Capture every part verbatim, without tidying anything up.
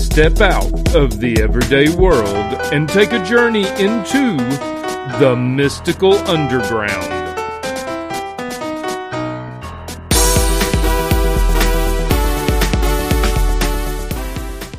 Step out of the everyday world and take a journey into the mystical underground.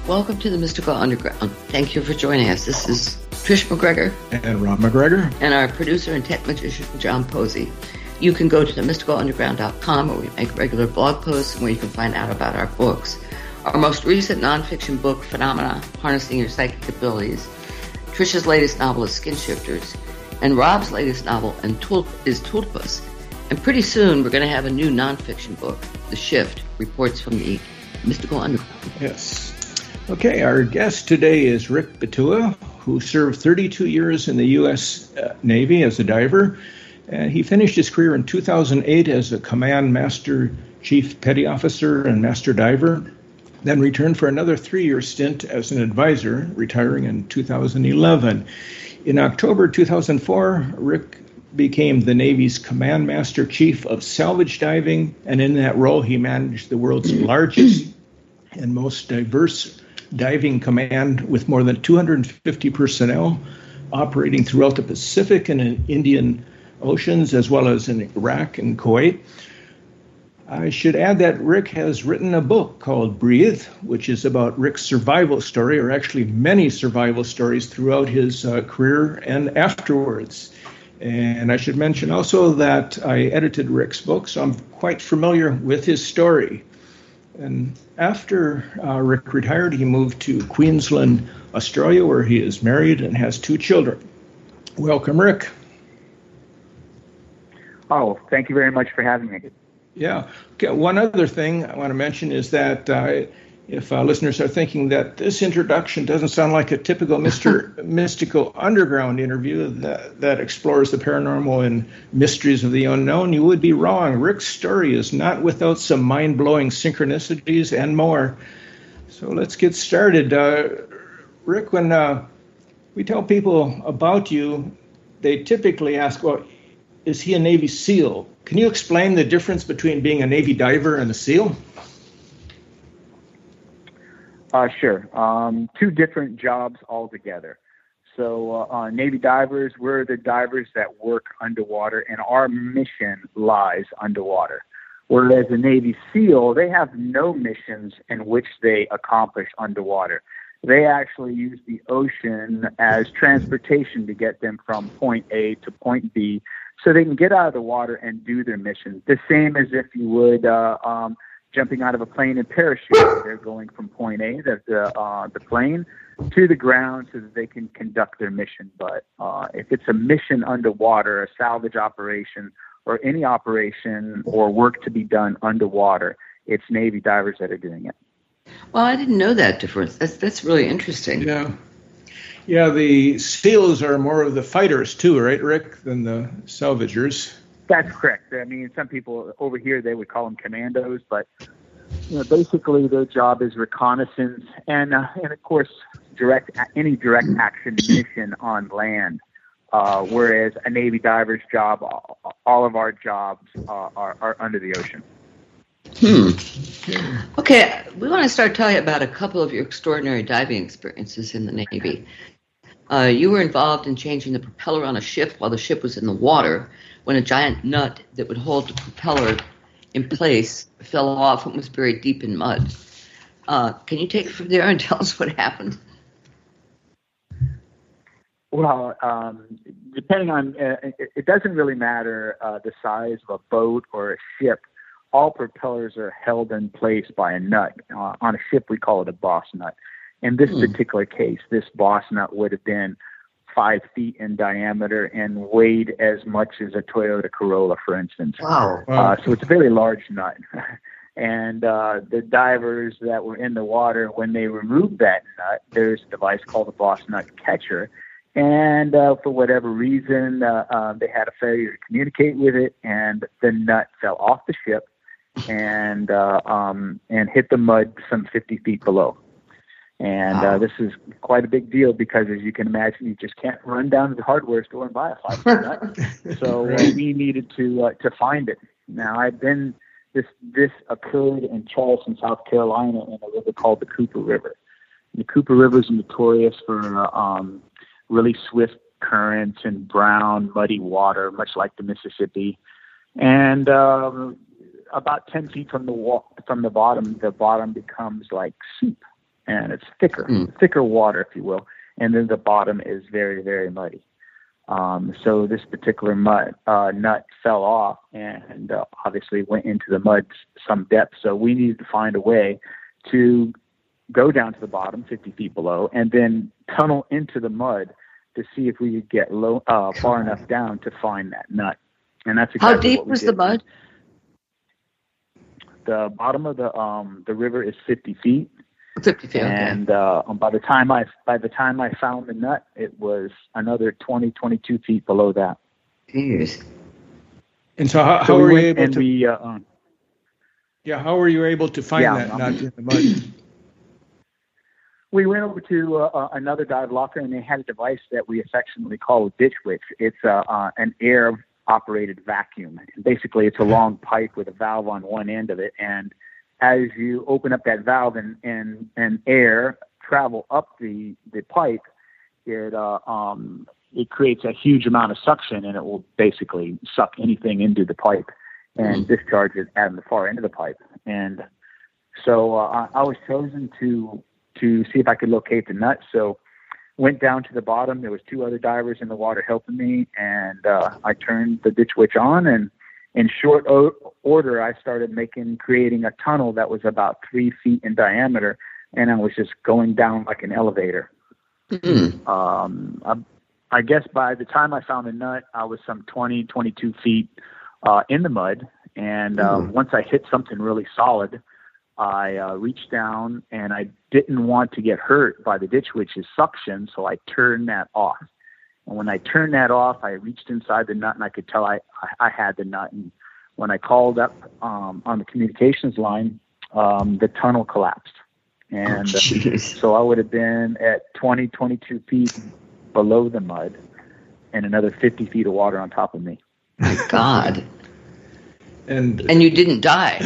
Welcome to the Mystical Underground. Thank you for joining us. This is Trish McGregor. And Rob McGregor. And our producer and tech magician, John Posey. You can go to the mystical underground dot com where we make regular blog posts and where you can find out about our books. Our most recent nonfiction book, Phenomena, Harnessing Your Psychic Abilities. Trish's latest novel is Skin Shifters. And Rob's latest novel is Tulipus. And pretty soon we're going to have a new nonfiction book, The Shift, Reports from the Mystical Underground. Yes. Okay, our guest today is Rick Bettua, who served thirty-two years in the U S Navy as a diver. And he finished his career in two thousand eight as a Command Master Chief Petty Officer and Master Diver, then returned for another three-year stint as an advisor, retiring in two thousand eleven. In October two thousand four, Rick became the Navy's Command Master Chief of Salvage Diving, and in that role, he managed the world's largest and most diverse diving command with more than two hundred fifty personnel operating throughout the Pacific and in Indian Oceans, as well as in Iraq and Kuwait. I should add that Rick has written a book called Breathe, which is about Rick's survival story, or actually many survival stories throughout his uh, career and afterwards. And I should mention also that I edited Rick's book, so I'm quite familiar with his story. And after uh, Rick retired, he moved to Queensland, Australia, where he is married and has two children. Welcome, Rick. Oh, thank you very much for having me. Yeah. Okay. One other thing I want to mention is that uh, if uh, listeners are thinking that this introduction doesn't sound like a typical Mister Mystical Underground interview that, that explores the paranormal and mysteries of the unknown, you would be wrong. Rick's story is not without some mind-blowing synchronicities and more. So let's get started. Uh, Rick, when uh, we tell people about you, they typically ask, well, is he a Navy SEAL? Can you explain the difference between being a Navy diver and a SEAL? Uh, sure. Um, two different jobs altogether. So uh, uh, Navy divers, we're the divers that work underwater, and our mission lies underwater. Whereas a Navy SEAL, they have no missions in which they accomplish underwater. They actually use the ocean as transportation to get them from point A to point B, so they can get out of the water and do their missions. The same as if you would uh, um, jumping out of a plane in parachute. They're going from point A, the the, uh, the plane, to the ground so that they can conduct their mission. But uh, if it's a mission underwater, a salvage operation, or any operation or work to be done underwater, it's Navy divers that are doing it. Well, I didn't know that difference. That's that's really interesting. Yeah. Yeah, the SEALs are more of the fighters too, right, Rick, than the salvagers? That's correct. I mean, some people over here, they would call them commandos, but you know, basically their job is reconnaissance and, uh, and of course, direct any direct action mission on land, uh, whereas a Navy diver's job, all of our jobs uh, are, are under the ocean. Hmm. Okay, we want to start telling you about a couple of your extraordinary diving experiences in the Navy. Uh, you were involved in changing the propeller on a ship while the ship was in the water when a giant nut that would hold the propeller in place fell off and was buried deep in mud. Uh, can you take it from there and tell us what happened? Well, um, depending on, uh, it, it doesn't really matter uh, the size of a boat or a ship. All propellers are held in place by a nut. Uh, on a ship, we call it a boss nut. In this mm. particular case, this boss nut would have been five feet in diameter and weighed as much as a Toyota Corolla, for instance. Wow. wow. Uh, so it's a very large nut. And uh, the divers that were in the water, when they removed that nut, there's a device called the boss nut catcher. And uh, for whatever reason, uh, uh, they had a failure to communicate with it, and the nut fell off the ship and uh, um, and hit the mud some fifty feet below. And uh, this is quite a big deal because, as you can imagine, you just can't run down to the hardware store and buy a five-foot nut. So uh, we needed to uh, to find it. Now, I've been this this occurred in Charleston, South Carolina, in a river called the Cooper River. The Cooper River is notorious for uh, um, really swift currents and brown, muddy water, much like the Mississippi. And um, about ten feet from the wa- from the bottom, the bottom becomes like soup. And it's thicker, mm. thicker water, if you will. And then the bottom is very, very muddy. Um, so this particular mud, uh, nut fell off and uh, obviously went into the mud some depth. So we needed to find a way to go down to the bottom, fifty feet below, and then tunnel into the mud to see if we could get low, uh, far enough down to find that nut. And that's exactly how deep what we was did. The mud? The bottom of the um, the river is fifty feet. fifty feet, and okay. uh, by the time I by the time I found the nut, it was another twenty, twenty-two feet below that. Jeez. And so, how, so how we were you able and to? We, uh, yeah, how were you able to find yeah, that um, nut in the mud? We went over to uh, another dive locker, and they had a device that we affectionately call a ditch witch. It's uh, uh, an air-operated vacuum. Basically, it's a long pipe with a valve on one end of it, and as you open up that valve and, and, and air travel up the, the pipe, it uh, um, it creates a huge amount of suction, and it will basically suck anything into the pipe and discharge it at the far end of the pipe. And so uh, I was chosen to to see if I could locate the nut. So went down to the bottom. There was two other divers in the water helping me, and uh, I turned the ditch witch on, and in short order, I started making, creating a tunnel that was about three feet in diameter, and I was just going down like an elevator. Mm-hmm. Um, I, I guess by the time I found the nut, I was some twenty, twenty-two feet uh, in the mud, and uh, mm-hmm. once I hit something really solid, I uh, reached down, and I didn't want to get hurt by the ditch witch's suction, so I turned that off. And when I turned that off, I reached inside the nut, and I could tell I, I had the nut. And when I called up um, on the communications line, um, the tunnel collapsed. And oh, uh, so I would have been at twenty, twenty-two feet below the mud and another fifty feet of water on top of me. My God. and and you didn't die.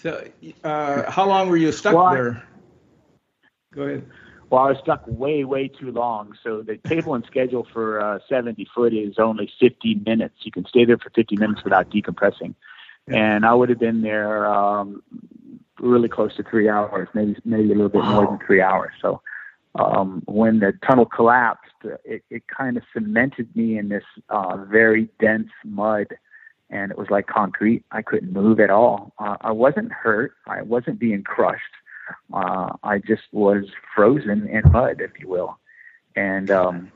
so uh, how long were you stuck well, there? I, Go ahead. Well, I was stuck way, way too long. So the table and schedule for uh, seventy foot is only fifty minutes. You can stay there for fifty minutes without decompressing. Yeah. And I would have been there um, really close to three hours, maybe maybe a little bit more than three hours. So um, when the tunnel collapsed, it, it kind of cemented me in this uh, very dense mud, and it was like concrete. I couldn't move at all. Uh, I wasn't hurt. I wasn't being crushed. Uh, I just was frozen in mud, if you will. And um,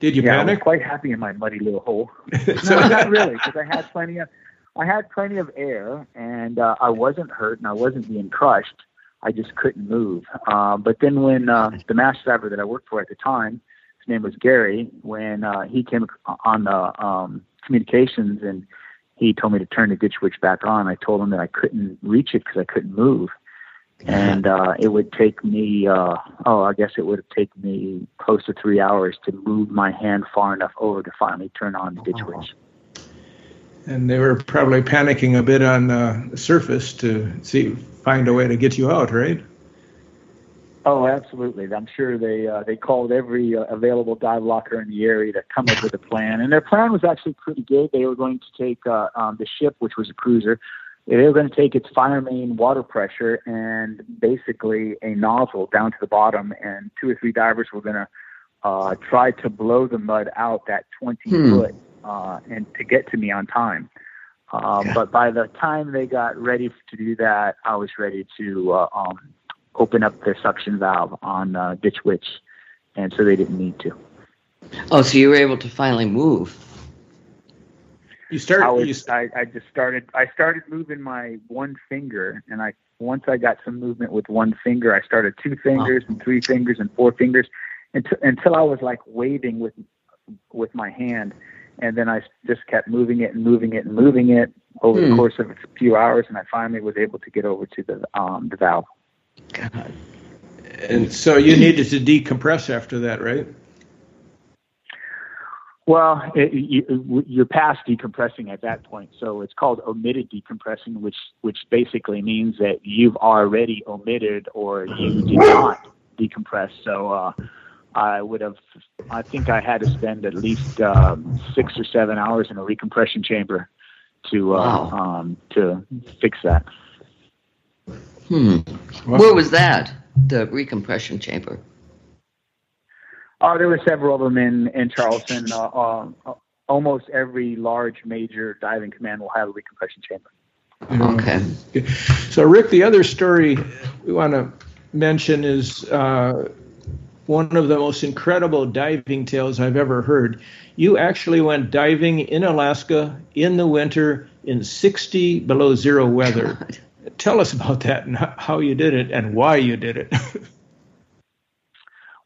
did you yeah, panic? I was quite happy in my muddy little hole. No, not really, because I had plenty of, I had plenty of air, and uh, I wasn't hurt, and I wasn't being crushed. I just couldn't move. Uh, but then when uh, the master diver that I worked for at the time, his name was Gary, when uh, he came on the um, communications and he told me to turn the ditch witch back on, I told him that I couldn't reach it because I couldn't move. And uh, it would take me, uh, oh, I guess it would have taken me close to three hours to move my hand far enough over to finally turn on the ditch witch. And they were probably panicking a bit on uh, the surface to see find a way to get you out, right? Oh, absolutely. I'm sure they uh, they called every uh, available dive locker in the area to come up with a plan. And their plan was actually pretty good. They were going to take uh, um, the ship, which was a cruiser. They were going to take its fire main water pressure and basically a nozzle down to the bottom, and two or three divers were going to uh, try to blow the mud out that twenty foot uh, and to get to me on time. Uh, yeah. But by the time they got ready to do that, I was ready to uh, um, open up their suction valve on uh, Ditch Witch, and so they didn't need to. Oh, so you were able to finally move. You started. I, was, you st- I, I just started. I started moving my one finger, and I once I got some movement with one finger, I started two fingers oh. and three fingers and four fingers, until, until I was like waving with with my hand, and then I just kept moving it and moving it and moving it over hmm. the course of a few hours, and I finally was able to get over to the um the valve. God. And so you needed to decompress after that, right? Well, it, you, you're past decompressing at that point, so it's called omitted decompressing, which which basically means that you've already omitted or you did not decompress. So uh, I would have, I think I had to spend at least um, six or seven hours in a recompression chamber to uh, wow. um, to fix that. Hmm. Wow. Where was that? The recompression chamber. Oh, there were several of them in, in Charleston. Uh, um, almost every large major diving command will have a recompression chamber. Okay. So, Rick, the other story we want to mention is uh, one of the most incredible diving tales I've ever heard. You actually went diving in Alaska in the winter in sixty below zero weather. God. Tell us about that and how you did it and why you did it.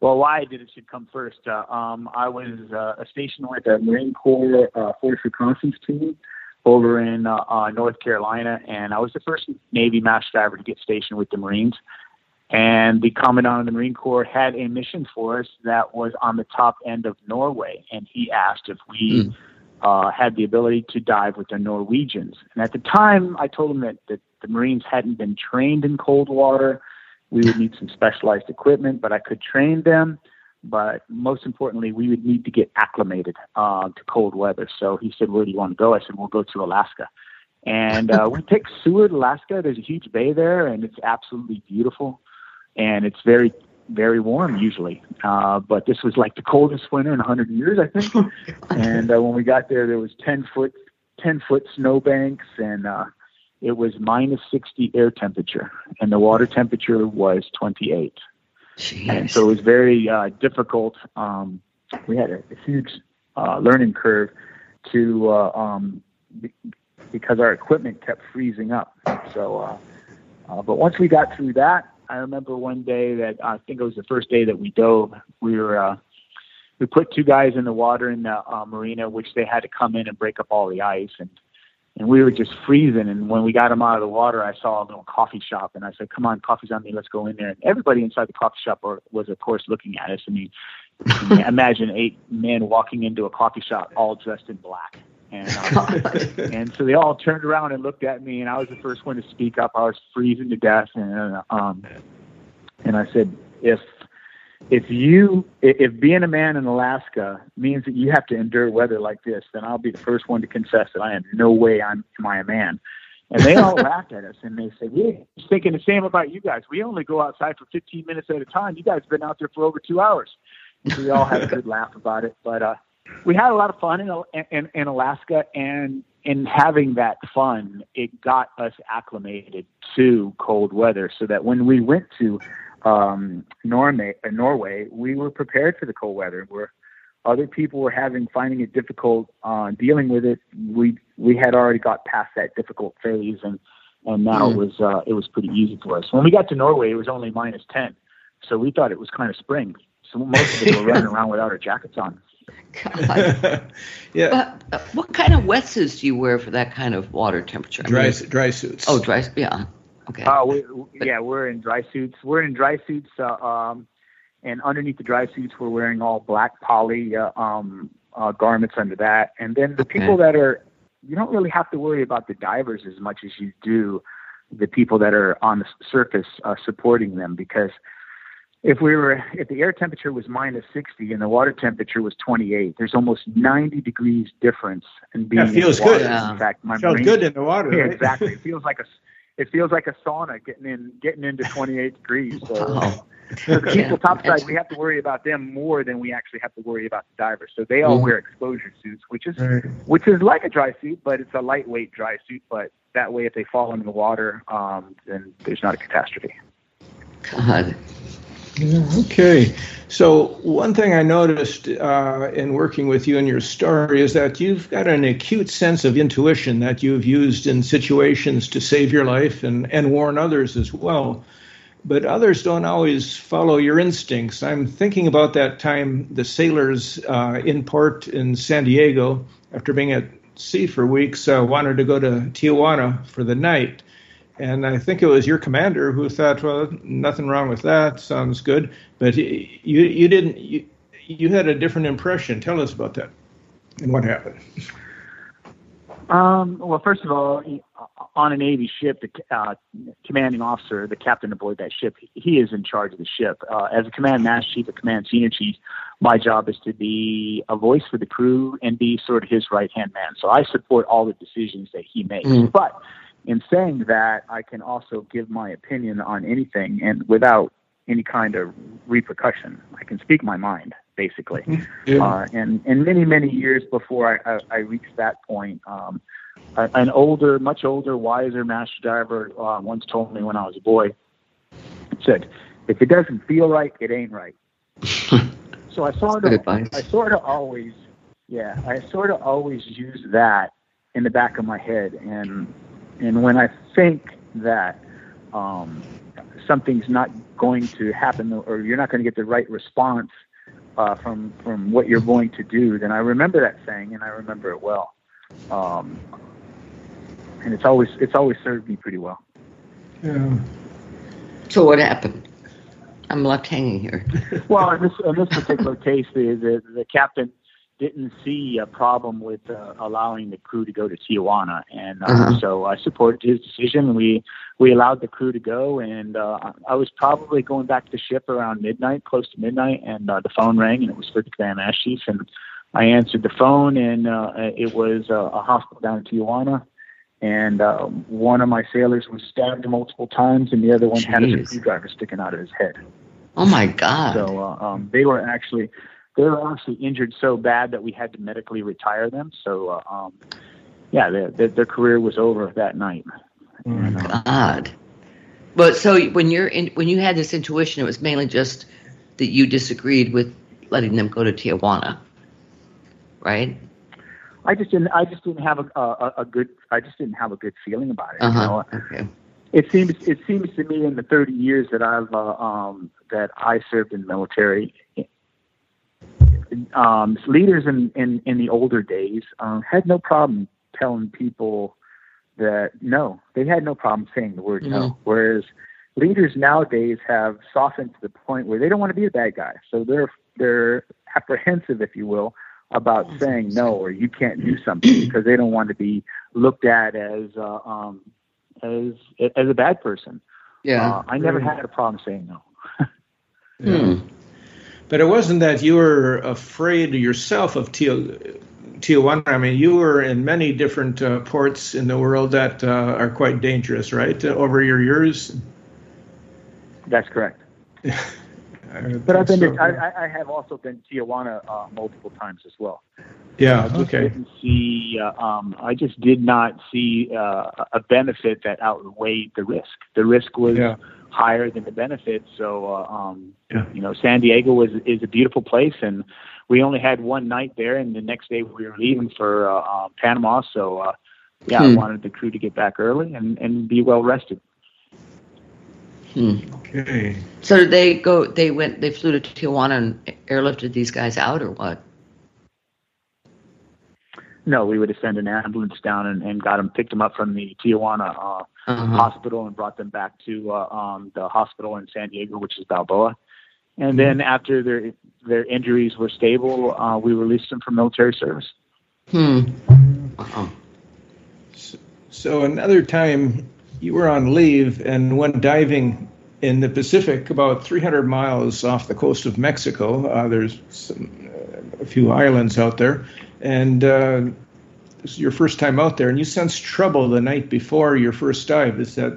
Well, why I did it should come first. Uh, um, I was uh, stationed with the Marine Corps uh, Force Reconnaissance Team over in uh, uh, North Carolina, and I was the first Navy mass diver to get stationed with the Marines. And the Commandant of the Marine Corps had a mission for us that was on the top end of Norway, and he asked if we mm. uh, had the ability to dive with the Norwegians. And at the time, I told him that, that the Marines hadn't been trained in cold water. We would need some specialized equipment, but I could train them. But most importantly, we would need to get acclimated uh, to cold weather. So he said, where do you want to go? I said, we'll go to Alaska. And uh, we picked Seward, Alaska. There's a huge bay there, and it's absolutely beautiful. And it's very, very warm usually. Uh, but this was like the coldest winter in one hundred years, I think. And uh, when we got there, there was ten-foot snowbanks, and uh, it was minus sixty air temperature, and the water temperature was twenty-eight. Jeez. And so it was very uh, difficult. Um, we had a, a huge uh, learning curve to uh, um, be, because our equipment kept freezing up. So, uh, uh, but once we got through that, I remember one day that I think it was the first day that we dove. We were uh, we put two guys in the water in the uh, marina, which they had to come in and break up all the ice and. And we were just freezing. And when we got them out of the water, I saw a little coffee shop. And I said, come on, coffee's on me. Let's go in there. And everybody inside the coffee shop was, of course, looking at us. I mean, imagine eight men walking into a coffee shop all dressed in black. And, uh, and so they all turned around and looked at me. And I was the first one to speak up. I was freezing to death. And, um, and I said, if if you if being a man in Alaska means that you have to endure weather like this, then I'll be the first one to confess that I am no way I'm am I a man. And they all laughed at us, and they said, we're just thinking the same about you guys. We only go outside for fifteen minutes at a time. You guys have been out there for over two hours. So we all had a good laugh about it, but uh we had a lot of fun in in, in Alaska, and in having that fun, it got us acclimated to cold weather, so that when we went to Um, Norway, uh, Norway, we were prepared for the cold weather. Where other people were having finding it difficult uh, dealing with it, we we had already got past that difficult phase, and and now mm. it was uh, it was pretty easy for us. When we got to Norway, it was only minus ten, so we thought it was kind of spring. So most of us were running around without our jackets on. God. Yeah. But, uh, what kind of wetsuits do you wear for that kind of water temperature? Dry I mean, dry suits. Oh, dry yeah. Okay. Uh, we, we, yeah, we're in dry suits. We're in dry suits, uh, um, and underneath the dry suits, we're wearing all black poly uh, um, uh, garments under that. And then the okay. people that are, you don't really have to worry about the divers as much as you do the people that are on the surface uh, supporting them, because if we were, if the air temperature was minus sixty and the water temperature was twenty-eight, there's almost ninety degrees difference in being yeah, it feels in the water. Good. Yeah. In fact, my feels marine, good in the water. Yeah, right? Exactly. It feels like a It feels like a sauna getting in, getting into twenty-eight degrees. So, oh. so the people topside, we have to worry about them more than we actually have to worry about the divers. So they all mm. wear exposure suits, which is right. which is like a dry suit, but it's a lightweight dry suit. But that way, if they fall into the water, um, then there's not a catastrophe. God. Yeah, okay. So one thing I noticed uh, in working with you in your story is that you've got an acute sense of intuition that you've used in situations to save your life and, and warn others as well. But others don't always follow your instincts. I'm thinking about that time the sailors uh, in port in San Diego, after being at sea for weeks, uh, wanted to go to Tijuana for the night. And I think it was your commander who thought, well, nothing wrong with that. Sounds good. But he, you you didn't, you, you had a different impression. Tell us about that and what happened. Um, well, first of all, on a Navy ship, the uh, commanding officer, the captain aboard that ship, he is in charge of the ship. Uh, as a command master chief, a command senior chief, my job is to be a voice for the crew and be sort of his right-hand man. So I support all the decisions that he makes. Mm. But in saying that, I can also give my opinion on anything and without any kind of repercussion. I can speak my mind, basically. Yeah. Uh, and, and many, many years before I, I, I reached that point, um, an older, much older, wiser master diver uh, once told me when I was a boy, said, if it doesn't feel right, it ain't right. So I sort of, I sort of always, yeah, I sort of always use that in the back of my head. And And when I think that um, something's not going to happen or you're not going to get the right response uh, from from what you're going to do, then I remember that saying, and I remember it well. Um, and it's always it's always served me pretty well. Yeah. So what happened? I'm left hanging here. Well, in this, in this particular case, the, the, the captain didn't see a problem with uh, allowing the crew to go to Tijuana. And uh, uh-huh. so I supported his decision. We we allowed the crew to go, and uh, I was probably going back to the ship around midnight, close to midnight, and uh, the phone rang, and it was for the command master chief. And I answered the phone, and uh, it was uh, a hospital down in Tijuana. And uh, one of my sailors was stabbed multiple times, and the other one Jeez. had a screwdriver sticking out of his head. Oh, my God. So uh, um, they were actually... They were actually injured so bad that we had to medically retire them. So, uh, um, yeah, their, their, their career was over that night. Oh, my God. But so when you're in, when you had this intuition, it was mainly just that you disagreed with letting them go to Tijuana, right? I just didn't. I just didn't have a, a, a good. I just didn't have a good feeling about it. Uh-huh. You know? Okay. It seems. It seems to me in the thirty years that I've uh, um, that I served in the military. Um, leaders in, in, in the older days um, had no problem telling people that no, they had no problem saying the word mm-hmm. no. Whereas leaders nowadays have softened to the point where they don't want to be a bad guy, so they're they're apprehensive, if you will, about saying no or you can't do something because they don't want to be looked at as uh, um, as as a bad person. Yeah, uh, I never mm-hmm. had a problem saying no. yeah. Mm. But it wasn't that you were afraid yourself of Tijuana. I mean, you were in many different uh, ports in the world that uh, are quite dangerous, right, uh, over your years? That's correct. but I've been so. to, I, I have also been to Tijuana uh, multiple times as well. Yeah, uh, I okay. Didn't see, uh, um, I just did not see uh, a benefit that outweighed the risk. The risk was... Yeah. higher than the benefits. So, uh, um, yeah. you know, San Diego was, is a beautiful place, and we only had one night there, and the next day we were leaving for uh, uh, Panama. So, uh, yeah, hmm. I wanted the crew to get back early and, and be well rested. Hmm. Okay. So they go, they went, they flew to Tijuana and airlifted these guys out or what? No, we would have sent an ambulance down and, and got them, picked them up from the Tijuana uh, uh-huh. hospital and brought them back to uh, um, the hospital in San Diego, which is Balboa. And then after their their injuries were stable, uh, we released them from military service. Hmm. Uh-huh. So, so another time you were on leave and went diving in the Pacific about three hundred miles off the coast of Mexico. Uh, there's some, uh, a few islands out there. And uh, this is your first time out there, and you sensed trouble the night before your first dive. Is that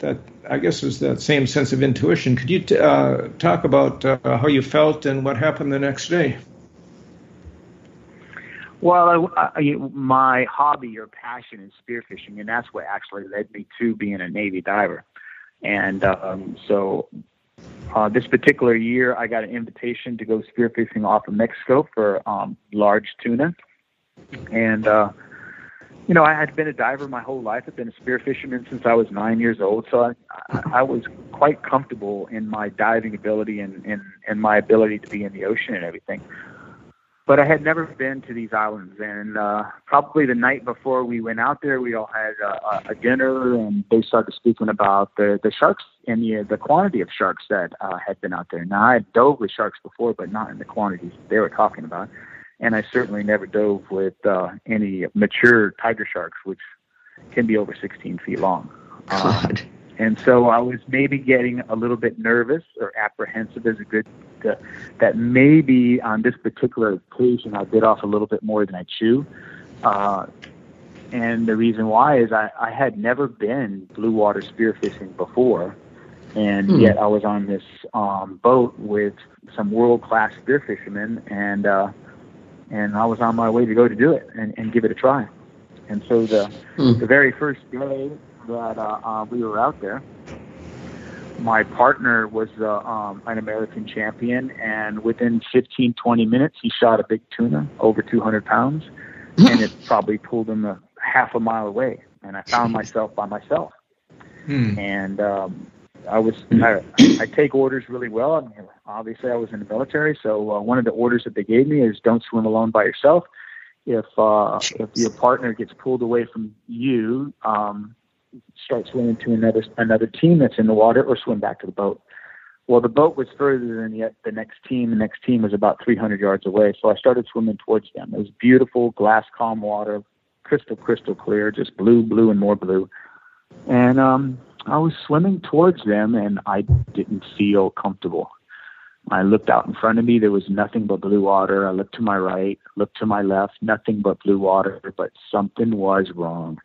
that? I guess it was that same sense of intuition. Could you t- uh, talk about uh, how you felt and what happened the next day? Well, I, I, my hobby or passion is spearfishing, and that's what actually led me to being a Navy diver. And um, so Uh, this particular year, I got an invitation to go spearfishing off of Mexico for um, large tuna. And, uh, you know, I had been a diver my whole life. I've been a spearfisherman since I was nine years old. So I, I was quite comfortable in my diving ability and, and, and my ability to be in the ocean and everything. But I had never been to these islands, and uh, probably the night before we went out there, we all had uh, a dinner, and they started speaking about the, the sharks and the, the quantity of sharks that uh, had been out there. Now, I had dove with sharks before, but not in the quantities they were talking about, and I certainly never dove with uh, any mature tiger sharks, which can be over sixteen feet long. Um, and so I was maybe getting a little bit nervous or apprehensive as a good Uh, that maybe on this particular occasion I bit off a little bit more than I chew. Uh, and the reason why is I, I had never been blue water spearfishing before, and mm. yet I was on this um, boat with some world-class spearfishermen, and uh, and I was on my way to go to do it and, and give it a try. And so the, mm. the very first day that uh, uh, we were out there, my partner was uh, um, an American champion, and within fifteen, twenty minutes, he shot a big tuna, over two hundred pounds, and it probably pulled him a half a mile away. And I found myself by myself. Hmm. And um, I was, I, I take orders really well. I mean, obviously, I was in the military, so uh, one of the orders that they gave me is don't swim alone by yourself. If, uh, if your partner gets pulled away from you, um, start swimming to another another team that's in the water, or swim back to the boat. Well, the boat was further than the, the next team. The next team was about three hundred yards away, so I started swimming towards them. It was beautiful, glass, calm water, crystal, crystal clear, just blue, blue, and more blue. And um, I was swimming towards them, and I didn't feel comfortable. I looked out in front of me. There was nothing but blue water. I looked to my right, looked to my left, nothing but blue water, but something was wrong.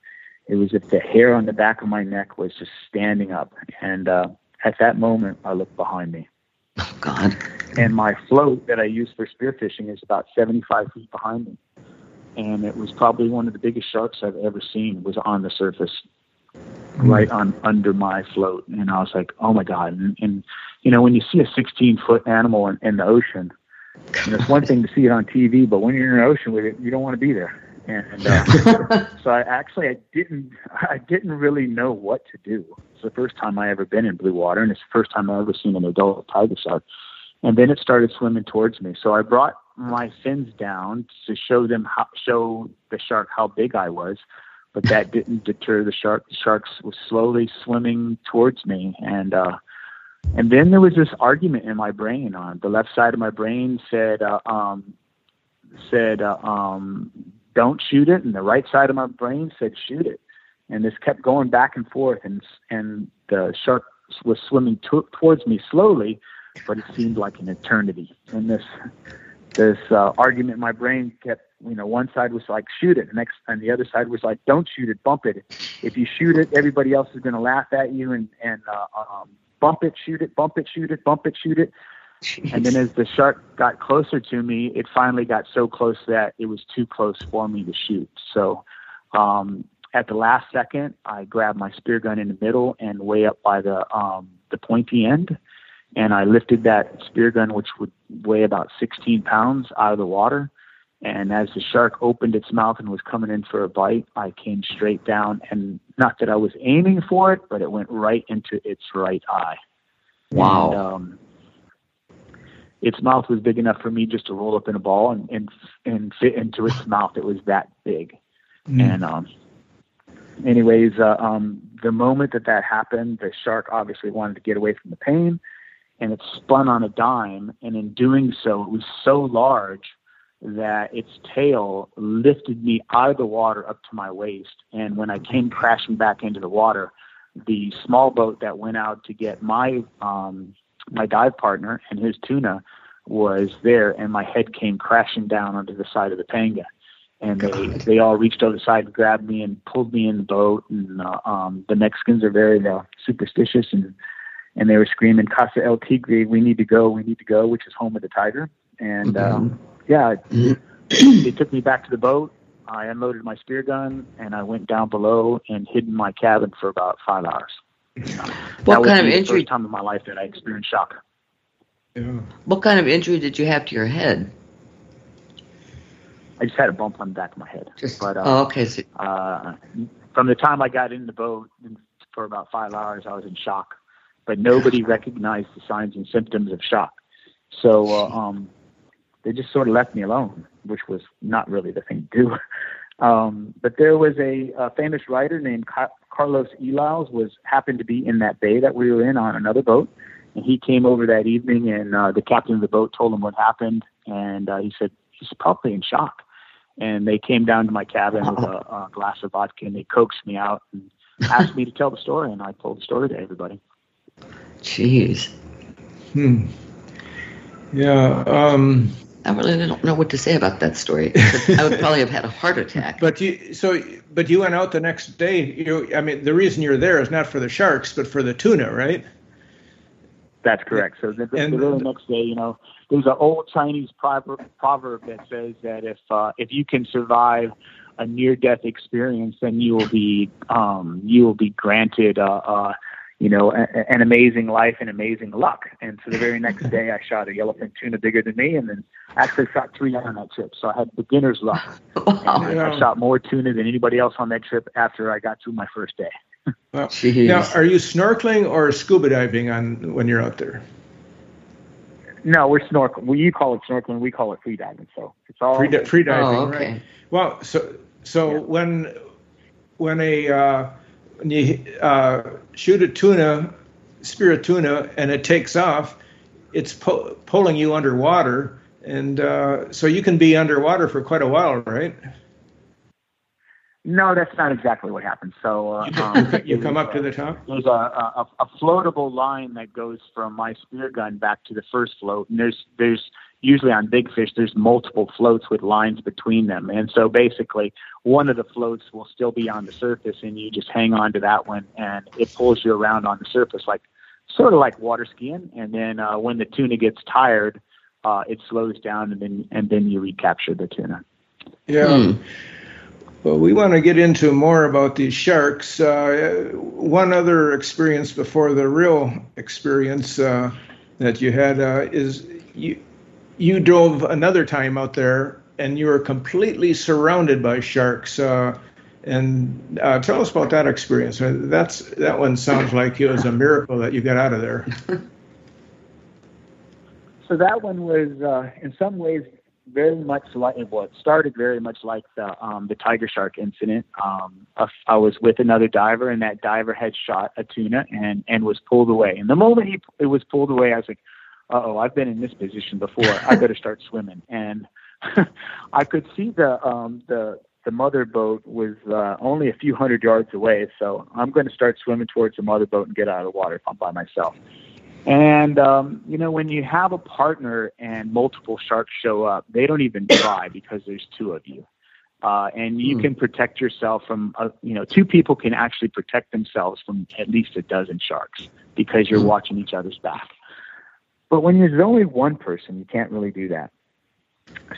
It was as if the hair on the back of my neck was just standing up. And uh, at that moment, I looked behind me. Oh, God. And my float that I use for spearfishing is about seventy-five feet behind me. And it was probably one of the biggest sharks I've ever seen was on the surface, mm-hmm. right on under my float. And I was like, oh, my God. And, and you know, when you see a sixteen-foot animal in, in the ocean, you know, it's one thing to see it on T V, but when you're in an ocean with it, you don't want to be there. And uh, so I actually, I didn't, I didn't really know what to do. It's the first time I ever been in blue water, and it's the first time I ever seen an adult tiger shark. And then it started swimming towards me. So I brought my fins down to show them how, show the shark how big I was, but that didn't deter the shark. The sharks was slowly swimming towards me. And, uh, and then there was this argument in my brain on the left side of my brain said, uh, um, said, uh, um, don't shoot it. And the right side of my brain said, shoot it. And this kept going back and forth. And and the shark was swimming to, towards me slowly, but it seemed like an eternity. And this this uh, argument in my brain kept, you know, one side was like, shoot it. The next, and the other side was like, don't shoot it, bump it. If you shoot it, everybody else is going to laugh at you and, and uh, um, bump it, shoot it, bump it, shoot it, bump it, shoot it. Jeez. And then as the shark got closer to me, it finally got so close that it was too close for me to shoot. So um, at the last second, I grabbed my spear gun in the middle and way up by the um, the pointy end, and I lifted that spear gun, which would weigh about sixteen pounds, out of the water. And as the shark opened its mouth and was coming in for a bite, I came straight down, and not that I was aiming for it, but it went right into its right eye. Wow. And, um, its mouth was big enough for me just to roll up in a ball and, and, and fit into its mouth. It was that big. Mm. And, um, anyways, uh, um, the moment that that happened, the shark obviously wanted to get away from the pain, and it spun on a dime. And in doing so, it was so large that its tail lifted me out of the water up to my waist. And when I came crashing back into the water, the small boat that went out to get my, um, my dive partner and his tuna was there, and my head came crashing down onto the side of the panga, and they, they all reached over the side and grabbed me and pulled me in the boat. And uh, um, the Mexicans are very uh, superstitious, and, and they were screaming, Casa El Tigre, we need to go, we need to go, which is home of the tiger. And um, yeah, it, they took me back to the boat. I unloaded my spear gun, and I went down below and hid in my cabin for about five hours. What kind of injury? That was the first time in my life that I experienced shock. Yeah. What kind of injury did you have to your head? I just had a bump on the back of my head. Just, but, uh, oh, okay. So, uh, from the time I got in the boat for about five hours, I was in shock. But nobody recognized the signs and symptoms of shock. So uh, um, they just sort of left me alone, which was not really the thing to do. um, but there was a, a famous writer named Ca- Carlos Elias was happened to be in that bay that we were in on another boat. And he came over that evening, and uh, the captain of the boat told him what happened. And uh, he said, he's probably in shock. And they came down to my cabin with a, a glass of vodka, and they coaxed me out and asked me to tell the story, and I told the story to everybody. Jeez. Hmm. Yeah. Um, I really don't know what to say about that story. I would probably have had a heart attack. But you, so, but you went out the next day. You, I mean, the reason you're there is not for the sharks, but for the tuna, right? That's correct. So the, the, and, the next day, you know, there's an old Chinese proverb, proverb that says that if uh, if you can survive a near-death experience, then you will be um, you will be granted, uh, uh, you know, a, an amazing life and amazing luck. And so the very next day, I shot a yellowfin tuna bigger than me, and then actually shot three on that trip. So I had beginner's luck. Wow. And I shot more tuna than anybody else on that trip after I got through my first day. Wow. Now, are you snorkeling or scuba diving on when you're out there? No, we're snorkeling. Well, you call it snorkeling, we call it free diving. So it's all free, di- free diving. Oh, okay. Right? Well, so so yeah. when when a uh, when you uh, shoot a tuna, spear a tuna, and it takes off, it's po- pulling you underwater, and uh, so you can be underwater for quite a while, right? No, that's not exactly what happened. So uh, um, you come up a, to the top. There's a, a a floatable line that goes from my spear gun back to the first float, and there's there's usually on big fish there's multiple floats with lines between them, and so basically one of the floats will still be on the surface, and you just hang on to that one, and it pulls you around on the surface, like sort of like water skiing. And then uh, when the tuna gets tired, uh, it slows down, and then and then you recapture the tuna. Yeah. Mm. Well, we want to get into more about these sharks. Uh, one other experience before the real experience uh, that you had uh, is you you drove another time out there, and you were completely surrounded by sharks. Uh, and uh, tell us about that experience. That's that one sounds like it was a miracle that you got out of there. So that one was, uh, in some ways, very much like well, it started very much like the um, the tiger shark incident. Um, I was with another diver, and that diver had shot a tuna and, and was pulled away. And the moment he it was pulled away, I was like, "Uh-oh, I've been in this position before. I better start swimming." And I could see the um, the the mother boat was uh, only a few hundred yards away, so I'm going to start swimming towards the mother boat and get out of the water if I'm by myself. And, um, you know, when you have a partner and multiple sharks show up, they don't even try because there's two of you. Uh, and you mm. can protect yourself from, uh, you know, two people can actually protect themselves from at least a dozen sharks because you're mm. watching each other's back. But when there's only one person, you can't really do that.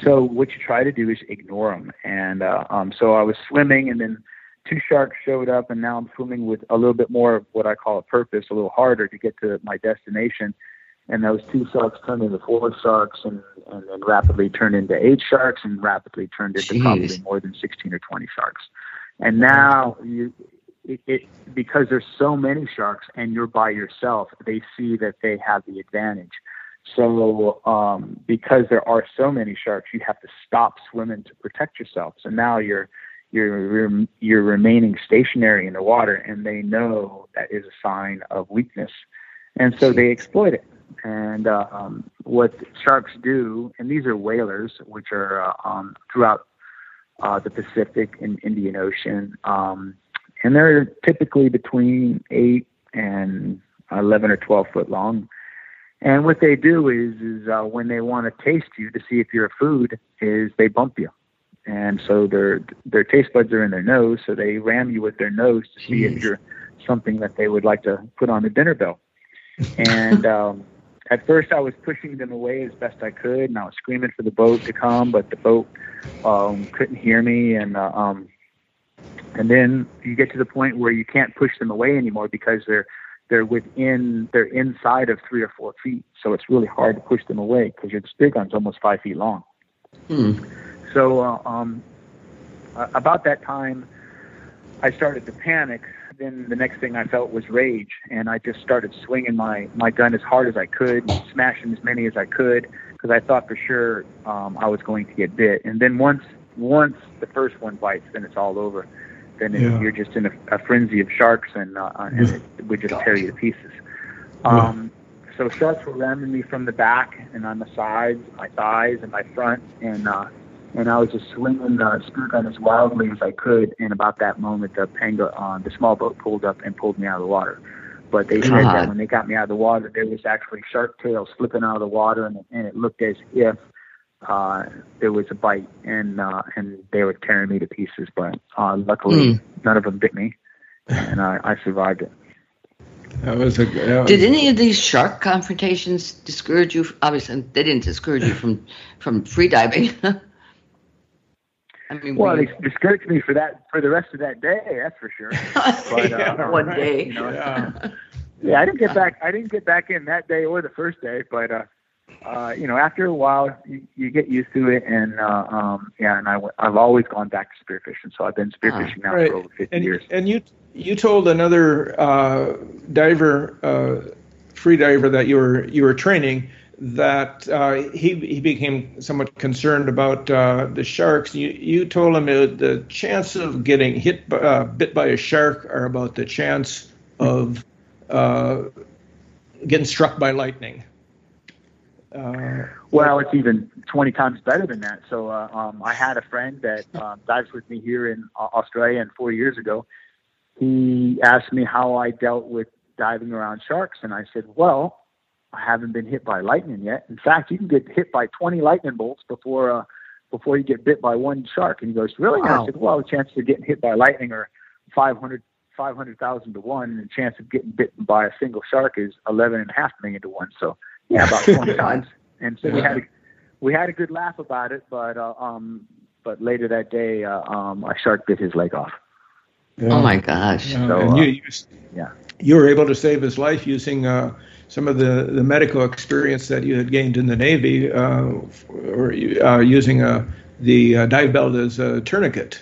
So what you try to do is ignore them. And uh, um, so I was swimming, and then two sharks showed up, and now I'm swimming with a little bit more of what I call a purpose, a little harder to get to my destination. And those two sharks turned into four sharks, and, and then rapidly turned into eight sharks, and rapidly turned into Jeez. probably more than sixteen or twenty sharks. And now you, it, it, because there's so many sharks and you're by yourself, they see that they have the advantage. So um, because there are so many sharks, you have to stop swimming to protect yourself. So now you're You're you're remaining stationary in the water, and they know that is a sign of weakness, and so they exploit it. And uh, um, what sharks do, and these are whalers, which are uh, um, throughout uh, the Pacific and Indian Ocean, um, and they're typically between eight and eleven or twelve foot long. And what they do is, is uh, when they want to taste you to see if you're a food, is they bump you. And so their their taste buds are in their nose, so they ram you with their nose to see Jeez. if you're something that they would like to put on the dinner bill. And um, at first I was pushing them away as best I could, and I was screaming for the boat to come, but the boat um, couldn't hear me. And uh, um, and then you get to the point where you can't push them away anymore because they're they're within, they're inside of three or four feet. So it's really hard to push them away because your spear gun's almost five feet long. Hmm. So uh, um, about that time, I started to panic. Then the next thing I felt was rage, and I just started swinging my, my gun as hard as I could, smashing as many as I could, because I thought for sure um, I was going to get bit. And then once once the first one bites, then it's all over. Then yeah. it, you're just in a, a frenzy of sharks, and, uh, and it, it would just tear you to pieces. Um, yeah. So sharks were ramming me from the back and on the sides, my thighs and my front, and uh, and I was just swinging the spear gun as wildly as I could. And about that moment, the panga on uh, the small boat pulled up and pulled me out of the water. But they God. said that when they got me out of the water, there was actually shark tails slipping out of the water, and, and it looked as if uh, there was a bite, and uh, and they were tearing me to pieces. But uh, luckily, mm. none of them bit me, and I, I survived it. That was a, that was Did any of these shark confrontations discourage you? Obviously, they didn't discourage you from from free diving. I mean, well, we, they discouraged me for that for the rest of that day. That's for sure. But, uh, yeah, one right, day. You know, yeah. yeah, I didn't get back. I didn't get back in that day or the first day. But uh, uh, you know, after a while, you, you get used to it. And uh, um, yeah, and I I've always gone back to spearfishing. So I've been spearfishing ah, now right. for over fifty and, years. And you you told another uh, diver, uh, free diver, that you were you were training, that uh, he he became somewhat concerned about uh, the sharks. You you told him it, the chance of getting hit by, uh, bit by a shark are about the chance of uh, getting struck by lightning. Uh, well, it's even twenty times better than that. So uh, um, I had a friend that uh, dives with me here in Australia, and four years ago, he asked me how I dealt with diving around sharks, and I said, well, I haven't been hit by lightning yet. In fact, you can get hit by twenty lightning bolts before uh, before you get bit by one shark. And he goes, really? Wow. I said, well, the chances of getting hit by lightning are five hundred thousand to one, and the chance of getting bitten by a single shark is eleven and a half million to one. So, yeah, about twenty times. And so yeah. we had a, we had a good laugh about it, but uh, um, but later that day, uh, um, a shark bit his leg off. Yeah. Oh, my gosh. Yeah. So, and you, uh, you, yeah. you were able to save his life using uh, – some of the, the medical experience that you had gained in the Navy, uh, or uh, using uh, the uh, dive belt as a tourniquet.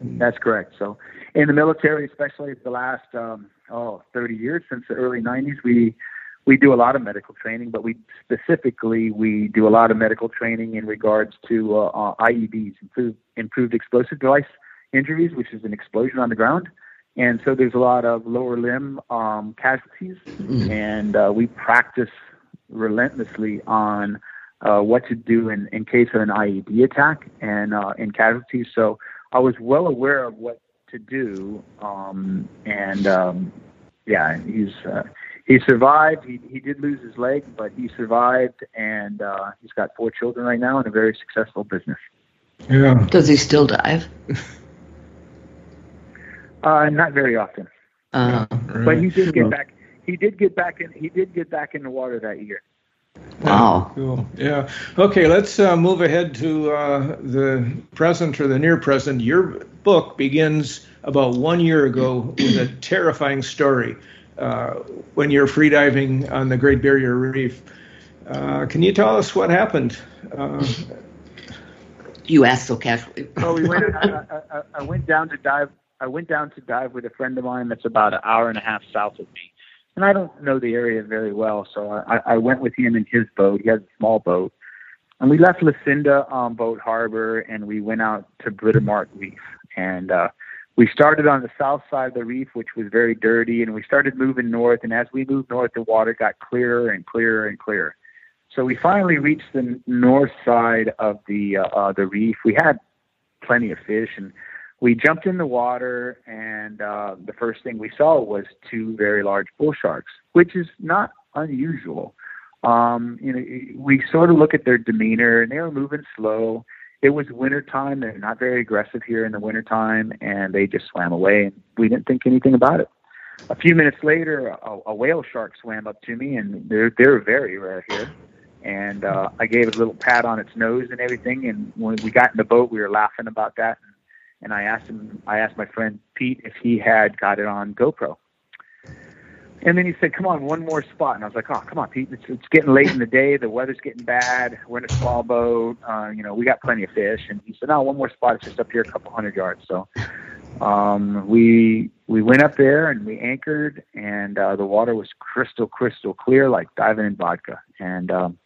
That's correct. So in the military, especially the last um, oh, thirty years, since the early nineties, we we do a lot of medical training, but we specifically we do a lot of medical training in regards to uh, uh, I E Ds, improved, improved explosive device injuries, which is an explosion on the ground. And so there's a lot of lower limb um, casualties, mm-hmm. and uh, we practice relentlessly on uh, what to do in, in case of an I E D attack and uh, in casualties. So I was well aware of what to do, um, and um, yeah, he's uh, he survived. He he did lose his leg, but he survived, and uh, he's got four children right now and a very successful business. Yeah. Does he still dive? Uh, not very often, uh, but he did get back. He did get back in. He did get back in the water that year. Wow. Cool. Yeah. Okay. Let's uh, move ahead to uh, the present or the near present. Your book begins about one year ago with a terrifying story uh, when you're free diving on the Great Barrier Reef. Uh, can you tell us what happened? Uh, you asked so casually. Oh, we went. I, I, I went down to dive. I went down to dive with a friend of mine that's about an hour and a half south of me. And I don't know the area very well, so I, I went with him in his boat. He has a small boat. And we left Lucinda um, Boat Harbor, and we went out to Britomart Reef. And uh, we started on the south side of the reef, which was very dirty, and we started moving north. And as we moved north, the water got clearer and clearer and clearer. So we finally reached the north side of the, uh, uh, the reef. We had plenty of fish, and we jumped in the water, and uh, the first thing we saw was two very large bull sharks, which is not unusual. Um, you know, we sort of look at their demeanor, and they were moving slow. It was wintertime. They're not very aggressive here in the wintertime, and they just swam away, and we didn't think anything about it. A few minutes later, a, a whale shark swam up to me, and they're, they're very rare here. And uh, I gave it a little pat on its nose and everything, and when we got in the boat, we were laughing about that. And I asked him, I asked my friend Pete if he had got it on GoPro. And then he said, come on, one more spot. And I was like, oh, come on, Pete. It's, it's getting late in the day. The weather's getting bad. We're in a small boat. Uh, you know, we got plenty of fish. And he said, no, one more spot. It's just up here a couple hundred yards. So um, we we went up there and we anchored. And uh, the water was crystal, crystal clear, like diving in vodka. And um,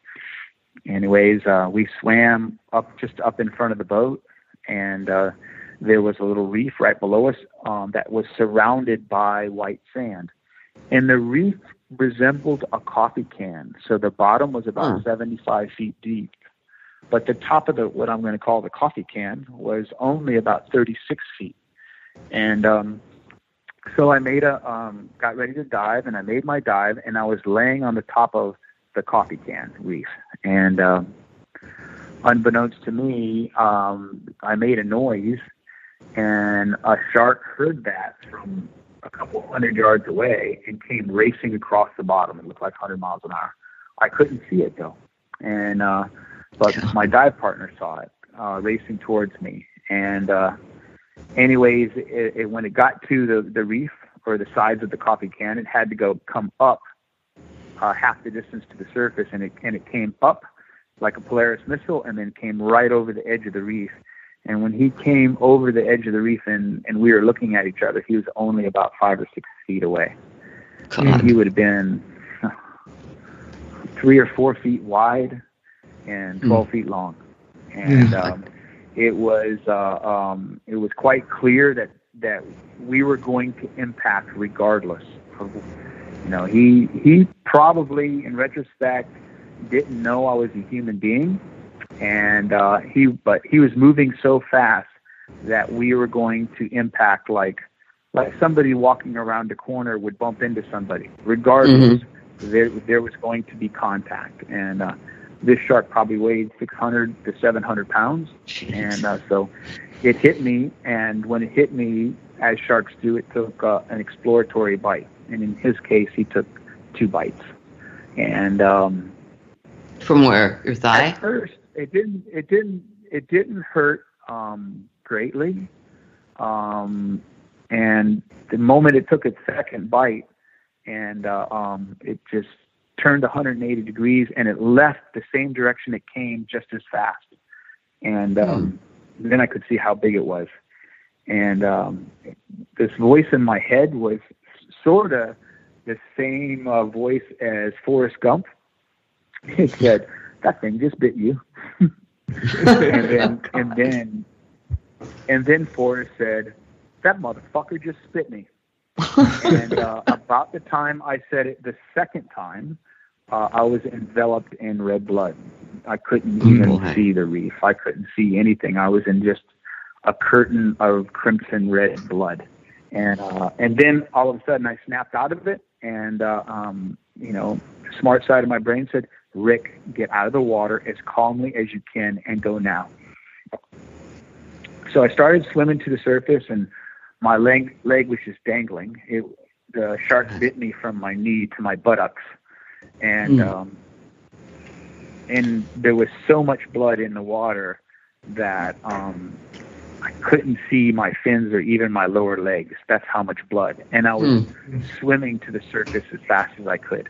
anyways, uh, we swam up just up in front of the boat. And uh, there was a little reef right below us um, that was surrounded by white sand. And the reef resembled a coffee can. So the bottom was about mm. seventy-five feet deep. But the top of the what I'm going to call the coffee can was only about thirty-six feet. And um, so I made a um, got ready to dive, and I made my dive, and I was laying on the top of the coffee can reef. And um, unbeknownst to me, um, I made a noise, and a shark heard that from a couple hundred yards away and came racing across the bottom. It looked like one hundred miles an hour. I couldn't see it though. And, uh, but my dive partner saw it, uh, racing towards me. And, uh, anyways, it, it, when it got to the, the reef or the sides of the coffee can, it had to go come up, uh, half the distance to the surface. And it, and it came up like a Polaris missile and then came right over the edge of the reef. And when he came over the edge of the reef and, and we were looking at each other, he was only about five or six feet away. God. And he would have been three or four feet wide and twelve mm. feet long. And yeah. um, it was uh, um, it was quite clear that, that we were going to impact regardless. Of, you know, he he probably, in retrospect, didn't know I was a human being. And uh, he, but he was moving so fast that we were going to impact like, like somebody walking around the corner would bump into somebody. Regardless, mm-hmm. there there was going to be contact. And uh, this shark probably weighed six hundred to seven hundred pounds. Jeez. And uh, so it hit me. And when it hit me, as sharks do, it took uh, an exploratory bite. And in his case, he took two bites. And um, from where? Your thigh? At first. It didn't. It didn't. It didn't hurt um, greatly. Um, and the moment it took its second bite, and uh, um, it just turned one hundred eighty degrees, and it left the same direction it came just as fast. And um, mm. then I could see how big it was. And um, this voice in my head was sort of the same uh, voice as Forrest Gump. It said, that thing just bit you. and then oh, and then and then Forrest said, that motherfucker just spit me. and uh, about the time I said it the second time, uh, I was enveloped in red blood. I couldn't even Boy. see the reef. I couldn't see anything. I was in just a curtain of crimson red blood. And uh, and then all of a sudden I snapped out of it, and uh, um, you know, the smart side of my brain said, Rick, get out of the water as calmly as you can and go now. So I started swimming to the surface, and my leg leg was just dangling. It, the shark bit me from my knee to my buttocks, and mm. um, and there was so much blood in the water that um, I couldn't see my fins or even my lower legs. That's how much blood. And I was mm. swimming to the surface as fast as I could.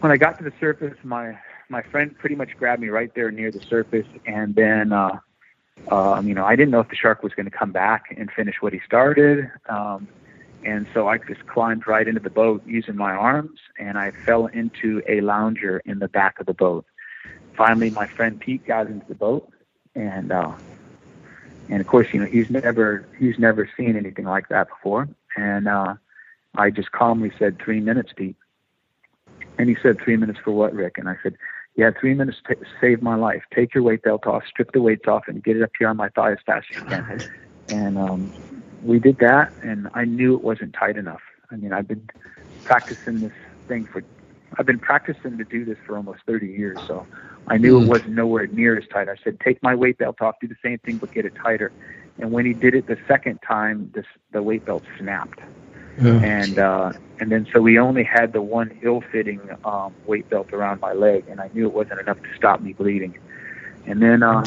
When I got to the surface, my, my friend pretty much grabbed me right there near the surface. And then, uh, um, you know, I didn't know if the shark was going to come back and finish what he started. Um, and so I just climbed right into the boat using my arms, and I fell into a lounger in the back of the boat. Finally, my friend Pete got into the boat, and, uh, and of course, you know, he's never, he's never seen anything like that before. And, uh, I just calmly said, three minutes, Pete. And he said, three minutes for what, Rick? And I said, yeah, three minutes to save my life. Take your weight belt off, strip the weights off, and get it up here on my thigh as fast as you can. And um, we did that, and I knew it wasn't tight enough. I mean, I've been practicing this thing for, I've been practicing to do this for almost thirty years, so I knew mm. it wasn't nowhere near as tight. I said, take my weight belt off, do the same thing, but get it tighter. And when he did it the second time, this, the weight belt snapped. Yeah. And uh, and then so we only had the one ill-fitting um, weight belt around my leg, and I knew it wasn't enough to stop me bleeding. And then uh,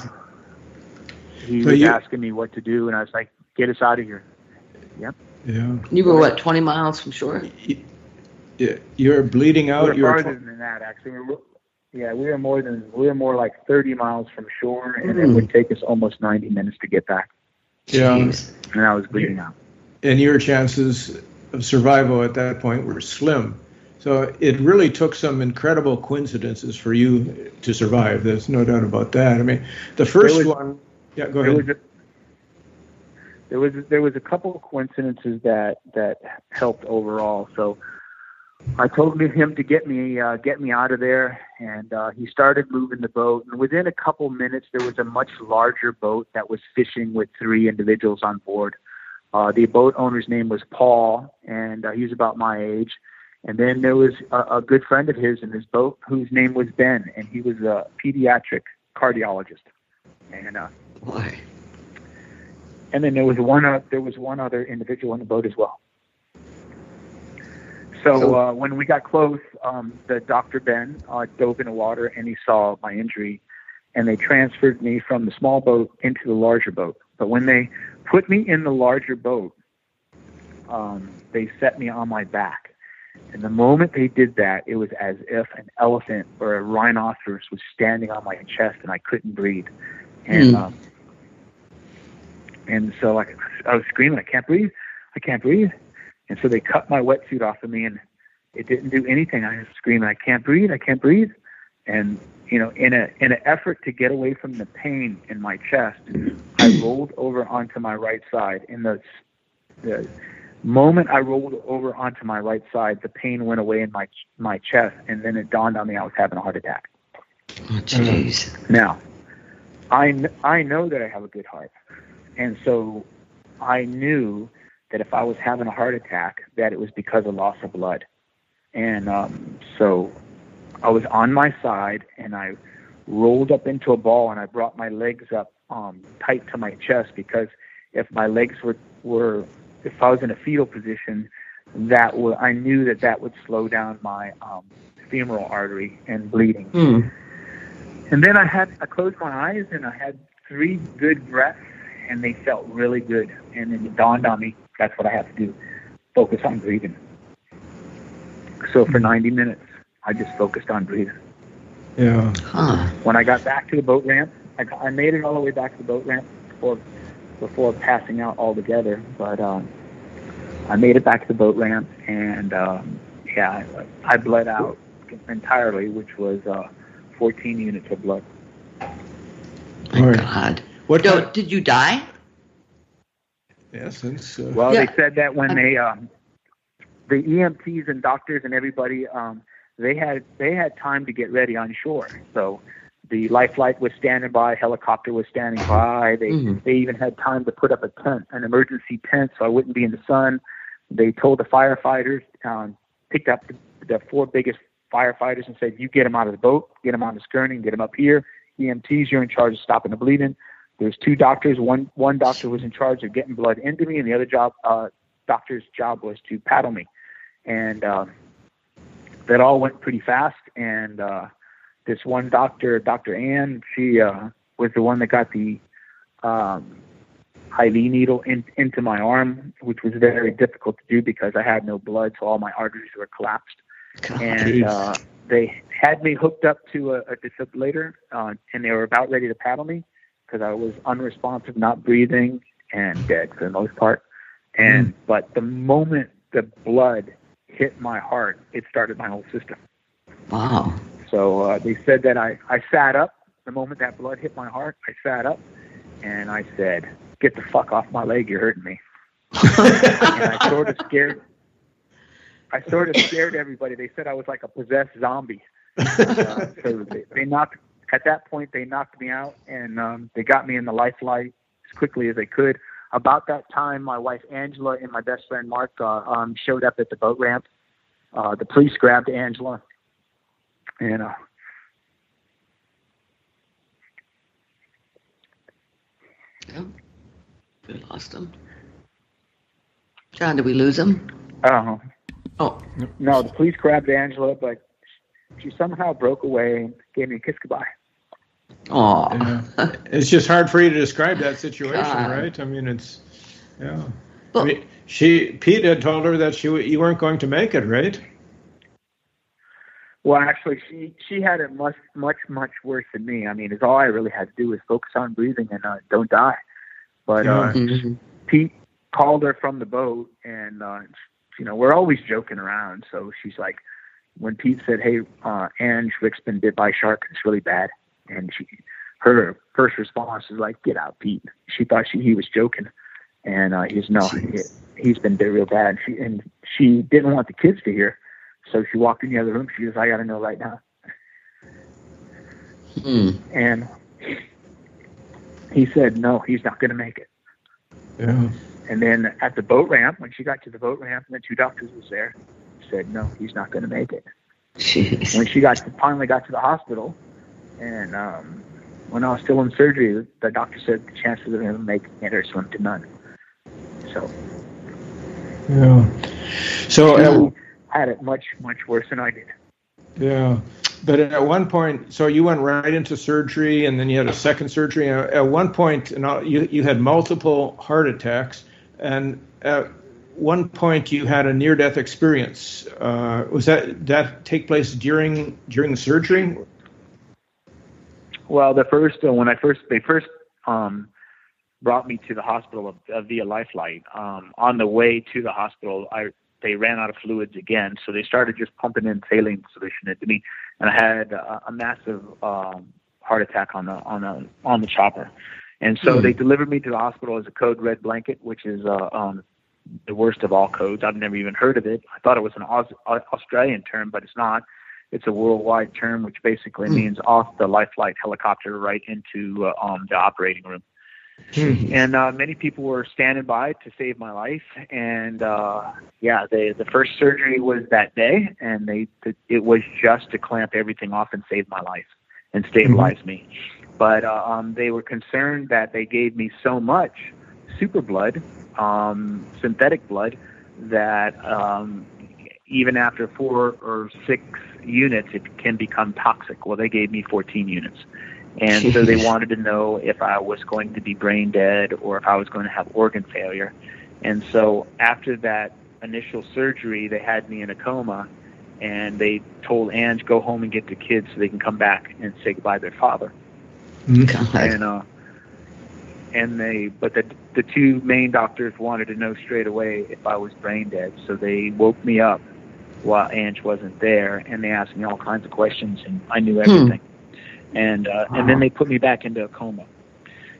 he so was you, asking me what to do, and I was like, get us out of here. Yep. Yeah. You were, what, twenty miles from shore? You're bleeding out. We were farther than that, actually. We were, yeah, we were more than we were more like thirty miles from shore, and mm. it would take us almost ninety minutes to get back. Yeah, Jeez. And I was bleeding out. And your chances of survival at that point were slim. So it really took some incredible coincidences for you to survive. There's no doubt about that. I mean, the first was, one. Yeah, go ahead. Was a, there was there was a couple of coincidences that that helped overall. So I told him to get me uh, get me out of there, and uh, he started moving the boat. And within a couple minutes, there was a much larger boat that was fishing with three individuals on board. Uh, the boat owner's name was Paul, and uh, he was about my age. And then there was a, a good friend of his in his boat whose name was Ben, and he was a pediatric cardiologist. And uh, Why? And then there was one uh, there was one other individual in the boat as well. So uh, when we got close, um, the Doctor Ben uh, dove in the water and he saw my injury, and they transferred me from the small boat into the larger boat. But when they put me in the larger boat, um, they set me on my back. And the moment they did that, it was as if an elephant or a rhinoceros was standing on my chest, and I couldn't breathe. And mm. um, and so I, I was screaming, I can't breathe, I can't breathe. And so they cut my wetsuit off of me, and it didn't do anything. I was screaming, I can't breathe, I can't breathe. And, you know, in a in an effort to get away from the pain in my chest, I rolled over onto my right side. In the, the moment I rolled over onto my right side, the pain went away in my my chest, and then it dawned on me I was having a heart attack. Oh, jeez. Um, now, I, I know that I have a good heart. And so I knew that if I was having a heart attack, that it was because of loss of blood. And um, so I was on my side, and I rolled up into a ball, and I brought my legs up um, tight to my chest, because if my legs were, were if I was in a fetal position, that would, I knew that that would slow down my um, femoral artery and bleeding. Mm. And then I had, I closed my eyes, and I had three good breaths, and they felt really good. And then it dawned on me, that's what I have to do, focus on breathing. So for ninety minutes, I just focused on breathing. Yeah. Huh. When I got back to the boat ramp, I, got, I made it all the way back to the boat ramp before, before passing out altogether. But um, I made it back to the boat ramp, and um, yeah, I, I bled out entirely, which was uh, fourteen units of blood. My right. God. What so, kind of- did you die? Yes. Uh, well, yeah. They said that when they, um, the E M Ts and doctors and everybody, um, they had they had time to get ready on shore. So the lifeline was standing by, helicopter was standing by. They mm-hmm. they even had time to put up a tent, an emergency tent, so I wouldn't be in the sun. They told the firefighters, um, picked up the, the four biggest firefighters and said, "You get them out of the boat, get them on the skirting, get them up here. E M Ts, you're in charge of stopping the bleeding." There's two doctors. One one doctor was in charge of getting blood into me, and the other job uh, doctor's job was to paddle me. And uh, that all went pretty fast. And uh, this one doctor, Doctor Ann, she uh, was the one that got the um, I V needle in, into my arm, which was very difficult to do because I had no blood, so all my arteries were collapsed. God, and uh, they had me hooked up to a, a defibrillator, uh, and they were about ready to paddle me, because I was unresponsive, not breathing, and dead for the most part. And but the moment the blood hit my heart, it started my whole system. Wow. So uh, they said that I, I sat up. The moment that blood hit my heart, I sat up, and I said, "Get the fuck off my leg, you're hurting me." And I sort of scared I sort of scared everybody. They said I was like a possessed zombie. Uh, so they, they knocked At that point, they knocked me out, and um, they got me in the lifeline as quickly as they could. About that time, my wife, Angela, and my best friend, Mark, uh, um, showed up at the boat ramp. Uh, the police grabbed Angela. And uh, oh, we lost him. John, did we lose him? Uh, oh. No, the police grabbed Angela, but she somehow broke away and gave me a kiss goodbye. Aww. Yeah. It's just hard for you to describe that situation, God. Right? I mean, it's, yeah. Well, I mean, she, Pete had told her that she, you weren't going to make it, right? Well, actually, she, she had it much, much, much worse than me. I mean, it's all I really had to do was focus on breathing and uh, don't die. But uh, mm-hmm. Pete called her from the boat, and, uh, you know, we're always joking around. So she's like, when Pete said, hey, uh, Ange, Rick's been bit by a shark. It's really bad. And she, her first response was like, get out, Pete. She thought she, he was joking. And uh, he's no, he, he's been bit real bad. And she, and she didn't want the kids to hear. So she walked in the other room. She goes, I got to know right now. Hmm. And he said, no, he's not going to make it. Yeah. And then at the boat ramp, when she got to the boat ramp, and the two doctors was there, said, no, he's not going to make it. Jeez. When she got to, finally got to the hospital, and um, when I was still in surgery, the doctor said the chances of him making it are slim to none. So. Yeah. So. so uh, had it much, much worse than I did. Yeah. But at one point, so you went right into surgery, and then you had a second surgery. At one point, you you had multiple heart attacks, and at one point you had a near-death experience. Uh, was that did that take place during during the surgery? Well, the first uh, when I first they first um, brought me to the hospital of, of via Lifeline. Um, on the way to the hospital, I. They ran out of fluids again, so they started just pumping in saline solution into me, and I had a, a massive um, heart attack on the on the on the chopper. And so mm-hmm. they delivered me to the hospital as a code red blanket, which is uh, um, the worst of all codes. I've never even heard of it. I thought it was an Aus- Australian term, but it's not. It's a worldwide term, which basically mm-hmm. means off the life flight helicopter right into uh, um, the operating room. And uh, many people were standing by to save my life. And uh, yeah, they, the first surgery was that day, and they it was just to clamp everything off and save my life and stabilize mm-hmm. me. But uh, um, they were concerned that they gave me so much super blood, um, synthetic blood, that um, even after four or six units, it can become toxic. Well, they gave me fourteen units. And so they wanted to know if I was going to be brain dead or if I was going to have organ failure. And so after that initial surgery, they had me in a coma, and they told Ange, go home and get the kids so they can come back and say goodbye to their father. God. And uh, and they, but the the two main doctors wanted to know straight away if I was brain dead. So they woke me up while Ange wasn't there, and they asked me all kinds of questions, and I knew everything. Hmm. And uh, and then they put me back into a coma,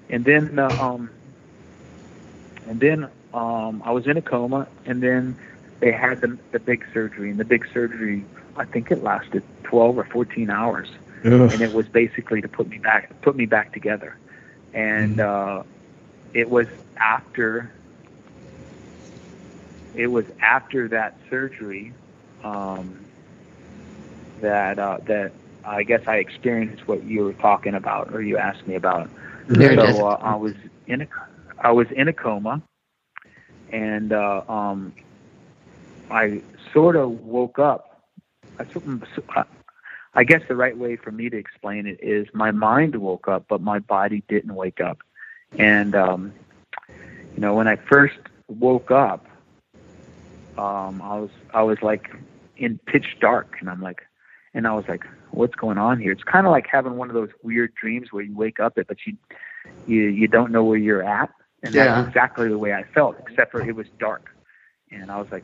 and then uh, um and then um I was in a coma, and then they had the the big surgery, and the big surgery I think it lasted twelve or fourteen hours, Ugh. and it was basically to put me back put me back together, and uh, it was after it was after that surgery um, that uh, that. I guess I experienced what you were talking about, or you asked me about. There so uh, I was in a, I was in a coma, and uh, um, I sort of woke up. I, I guess the right way for me to explain it is my mind woke up, but my body didn't wake up. And um, you know, when I first woke up, um, I was I was like in pitch dark, and I'm like. And I was like, what's going on here? It's kind of like having one of those weird dreams where you wake up, but you you, you don't know where you're at. And yeah. that's exactly the way I felt, except for it was dark. And I was like,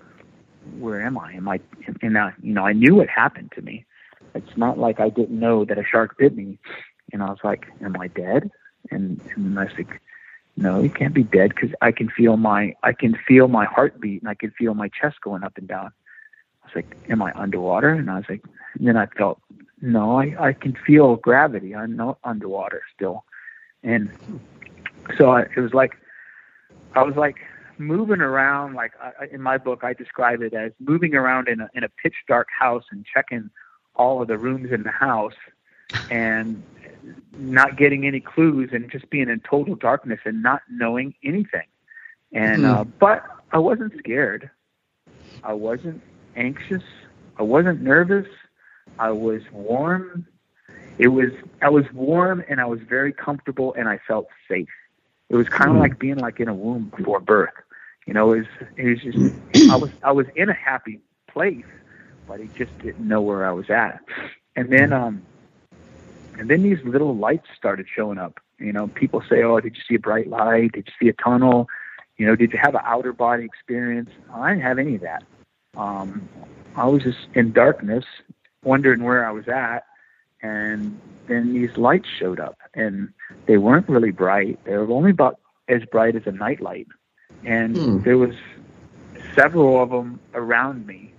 where am I? Am I? And, I, you know, I knew what happened to me. It's not like I didn't know that a shark bit me. And I was like, am I dead? And, and I was like, no, you can't be dead because I can feel my I can feel my heartbeat, and I can feel my chest going up and down. I was like, am I underwater? And I was like, and then I felt, no, I, I can feel gravity. I'm not underwater still. And so I, it was like, I was like moving around. Like I, in my book, I describe it as moving around in a, in a pitch dark house and checking all of the rooms in the house and not getting any clues and just being in total darkness and not knowing anything. And, mm-hmm. uh, but I wasn't scared. I wasn't anxious. I wasn't nervous. I was warm. It was I was warm, and I was very comfortable, and I felt safe. It was kind of like being like in a womb before birth. You know, it was, it was just I was I was in a happy place, But he just didn't know where I was at. And then, um, and then these little lights started showing up. You know, people say, "Oh, did you see a bright light? Did you see a tunnel? You know, did you have an outer body experience?" I didn't have any of that. Um, I was just in darkness, wondering where I was at. And then these lights showed up, and they weren't really bright. They were only about as bright as a nightlight. And mm. there was several of them around me.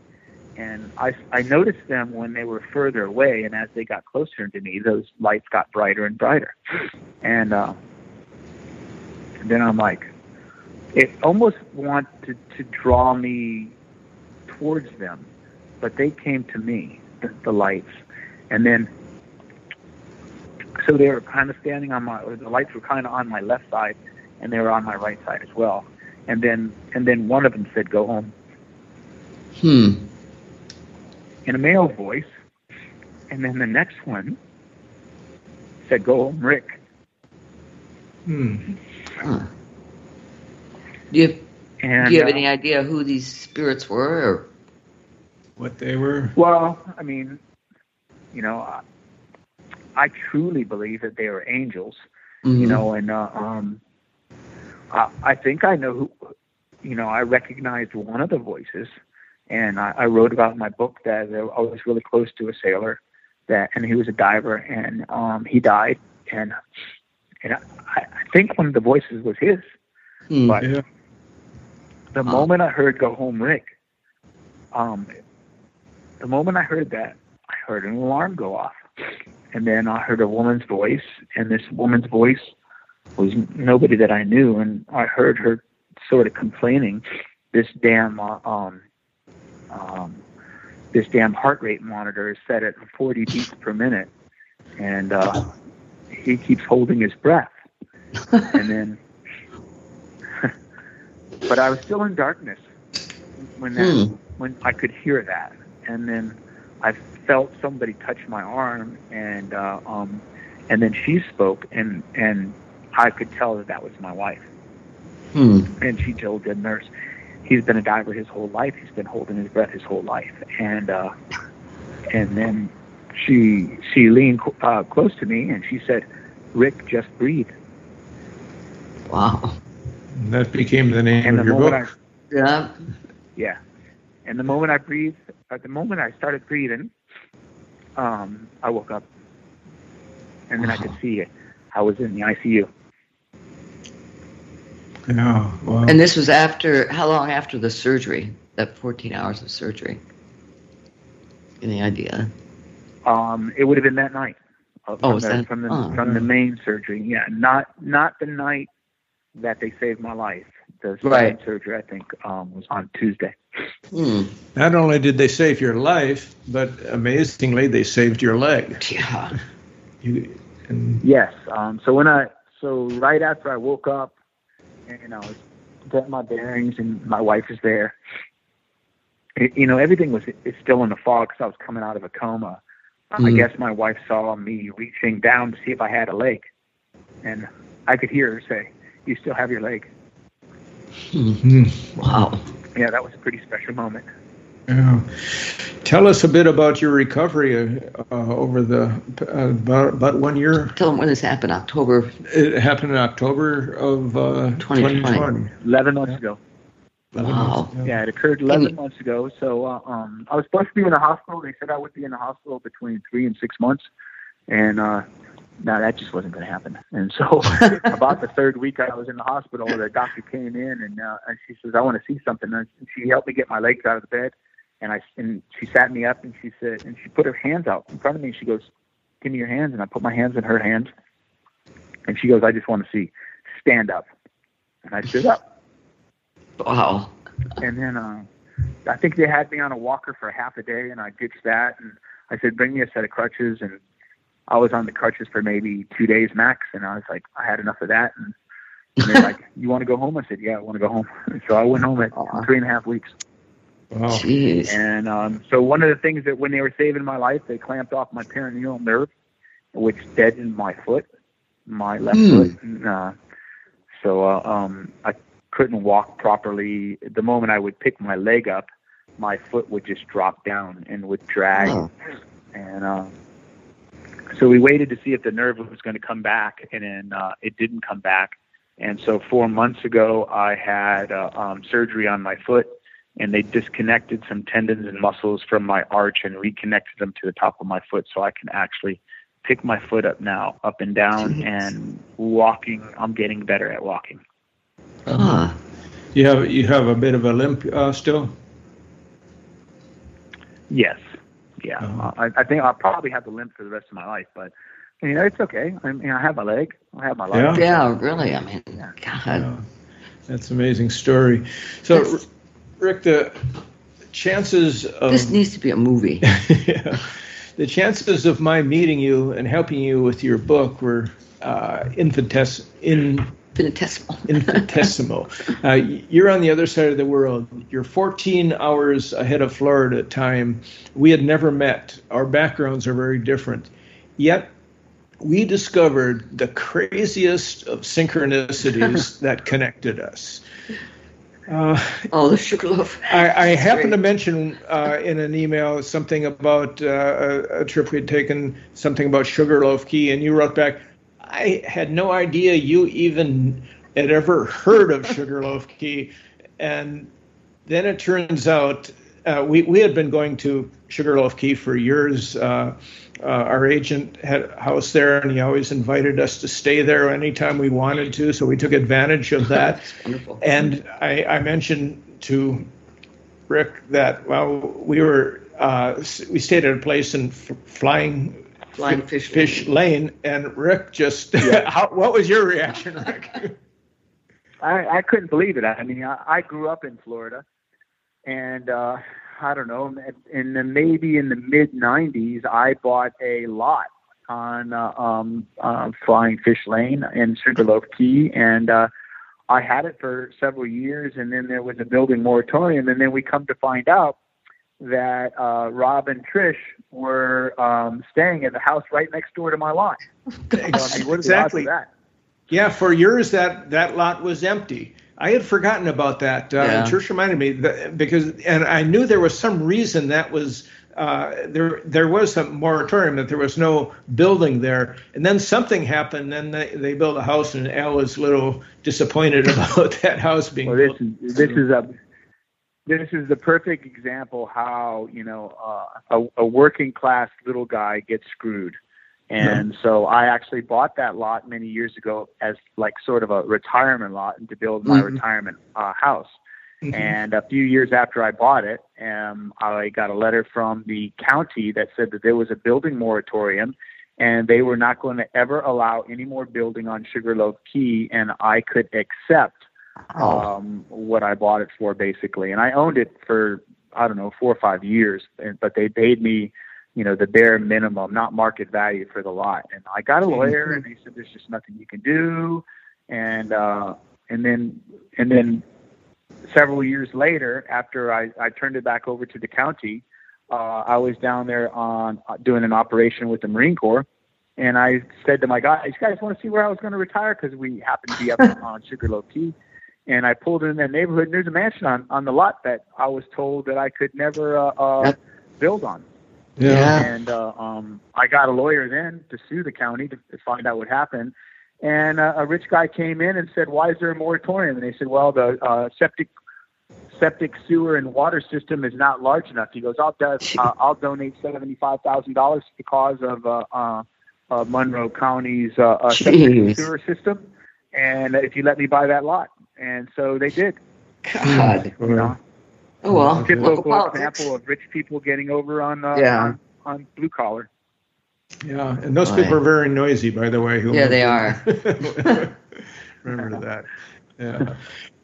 And I, I noticed them when they were further away, and as they got closer to me, those lights got brighter and brighter. And, uh, and then I'm like, it almost wanted to draw me towards them, but they came to me, the, the lights. And then, so they were kind of standing on my, or the lights were kind of on my left side, and they were on my right side as well. And then, and then one of them said, "Go home." Hmm. In a male voice. And then the next one said, "Go home, Rick." Hmm. Huh. Do you, and, do you have uh, any idea who these spirits were or what they were? Well, I mean, you know, I, I truly believe that they were angels, mm-hmm. you know, and uh, um, I, I think I know who, you know, I recognized one of the voices. And I, I wrote about in my book that I was really close to a sailor, that, and he was a diver, and um, he died. And and I, I think one of the voices was his. Mm, but yeah. the um. moment I heard "Go home, Rick," um, the moment I heard that, I heard an alarm go off. And then I heard a woman's voice, and this woman's voice was nobody that I knew. And I heard her sort of complaining, this damn... Uh, um, Um, this damn heart rate monitor is set at forty beats per minute, and uh, he keeps holding his breath. And then, but I was still in darkness when that, hmm. when I could hear that. And then I felt somebody touch my arm, and uh, um, and then she spoke, and and I could tell that that was my wife. Hmm. And she told the nurse. He's been a diver his whole life. He's been holding his breath his whole life. And uh, and then she she leaned uh, close to me, and she said, "Rick, just breathe." Wow. And that became the name and of the your book. I, yeah. Yeah. And the moment I breathed, at the moment I started breathing, um, I woke up. And then wow. I could see it. I was in the I C U. Yeah, well. And this was after, how long after the surgery, that fourteen hours of surgery? Any idea? Um, it would have been that night. Uh, oh, was the, that? From, the, oh, from yeah. the main surgery, yeah. Not not the night that they saved my life. The second right. surgery, I think, um, was on Tuesday. Hmm. Not only did they save your life, but amazingly, they saved your leg. Yeah. you, and... Yes. Um, so when I, so right after I woke up, and I was getting my bearings, and my wife was there. It, you know, everything was it's still in the fog because I was coming out of a coma. Mm-hmm. I guess my wife saw me reaching down to see if I had a leg. And I could hear her say, "You still have your leg." Mm-hmm. Wow. Yeah, that was a pretty special moment. Yeah. Tell us a bit about your recovery uh, over the uh, about, about one year. Tell them when this happened, October. It happened in October of uh, twenty twenty. eleven months yeah. ago. eleven wow. Months ago. Yeah, it occurred eleven you, months ago. So uh, um, I was supposed to be in the hospital. They said I would be in the hospital between three and six months. And uh, no, that just wasn't going to happen. And so about the third week I was in the hospital, the doctor came in, and, uh, and she says, "I want to see something." And she helped me get my legs out of the bed. And I and she sat me up, and she said, and she put her hands out in front of me, and she goes, "Give me your hands." And I put my hands in her hands, and she goes, "I just want to see. Stand up." And I stood up. Wow. And then uh, I think they had me on a walker for half a day, and I ditched that. And I said, "Bring me a set of crutches." And I was on the crutches for maybe two days max, and I was like, I had enough of that. And, and they're like, "You want to go home?" I said, "Yeah, I want to go home." And so I went home at uh-huh. three and a half weeks. Wow. Jeez. And um, so one of the things that when they were saving my life, they clamped off my peroneal nerve, which deadened my foot, my left mm. foot. And, uh, so uh, um, I couldn't walk properly. The moment I would pick my leg up, my foot would just drop down and would drag. Oh. And uh, so we waited to see if the nerve was going to come back, and then uh, it didn't come back. And so four months ago, I had uh, um, surgery on my foot, and they disconnected some tendons and muscles from my arch and reconnected them to the top of my foot, so I can actually pick my foot up now, up and down. Jeez. And walking. I'm getting better at walking. Uh-huh. Huh. You have you have a bit of a limp uh, still? Yes. Yeah. Uh-huh. I, I think I'll probably have the limp for the rest of my life, but you know, it's okay. I mean, I have my leg. I have my leg. Yeah, yeah really. I mean, God. Yeah. That's an amazing story. So, this, Rick, the chances of... This needs to be a movie. Yeah. The chances of my meeting you and helping you with your book were uh, infinitesimal. In, infinitesimal. Infinitesimal. Uh, you're on the other side of the world. You're fourteen hours ahead of Florida time. We had never met. Our backgrounds are very different. Yet, we discovered the craziest of synchronicities that connected us. Uh, oh, the Sugarloaf. I, I happened to mention uh, in an email something about uh, a, a trip we had taken, something about Sugarloaf Key, and you wrote back, I had no idea you even had ever heard of Sugarloaf Key. And then it turns out uh, we, we had been going to Sugarloaf Key for years. Uh, uh, our agent had a house there, and he always invited us to stay there anytime we wanted to, so we took advantage of that. And I, I mentioned to Rick that, well, we were uh, we stayed at a place in f- Flying Flying Fish, Fish Lane. Lane, and Rick just, yeah. How, what was your reaction, Rick? I, I couldn't believe it. I mean, I, I grew up in Florida, and uh, I don't know, and then maybe in the mid nineties, I bought a lot on uh, um, uh, Flying Fish Lane in Sugarloaf Key, and uh, I had it for several years, and then there was a building moratorium, and then we come to find out that uh, Rob and Trish were um, staying at the house right next door to my lot. Exactly. So, I mean, exactly. That? Yeah, for years that, that lot was empty. I had forgotten about that. Uh, yeah. Trish reminded me that because, and I knew there was some reason that was uh, there. There was some moratorium that there was no building there, and then something happened. And then they, they built a house, and Al was a little disappointed about that house being. Well, this built. Is this is a this is the perfect example how you know uh, a, a working class little guy gets screwed. And so I actually bought that lot many years ago as like sort of a retirement lot to build my mm-hmm. retirement uh, house. Mm-hmm. And a few years after I bought it, um, I got a letter from the county that said that there was a building moratorium and they were not going to ever allow any more building on Sugarloaf Key. And I could accept oh. um, what I bought it for basically. And I owned it for, I don't know, four or five years, but they paid me you know, the bare minimum, not market value for the lot. And I got a lawyer and he said, there's just nothing you can do. And, uh, and then, and then several years later, after I, I turned it back over to the county, uh, I was down there on uh, doing an operation with the Marine Corps. And I said to my guys, you guys want to see where I was going to retire? Cause we happened to be up on Sugarloaf Key. And I pulled in that neighborhood and there's a mansion on, on the lot that I was told that I could never, uh, uh build on. Yeah. And uh, um, I got a lawyer then to sue the county to, to find out what happened. And uh, a rich guy came in and said, why is there a moratorium? And they said, well, the uh, septic septic sewer and water system is not large enough. He goes, I'll, do- uh, I'll donate seventy-five thousand dollars to the cause of uh, uh, uh, Monroe County's uh, uh, septic and sewer system. And if you let me buy that lot. And so they did. God. You know? Oh, well. Typical well, example of rich people getting over on uh, yeah. on, on blue collar. Yeah, and those right. people are very noisy, by the way. Who yeah, they are. Remember that. Yeah.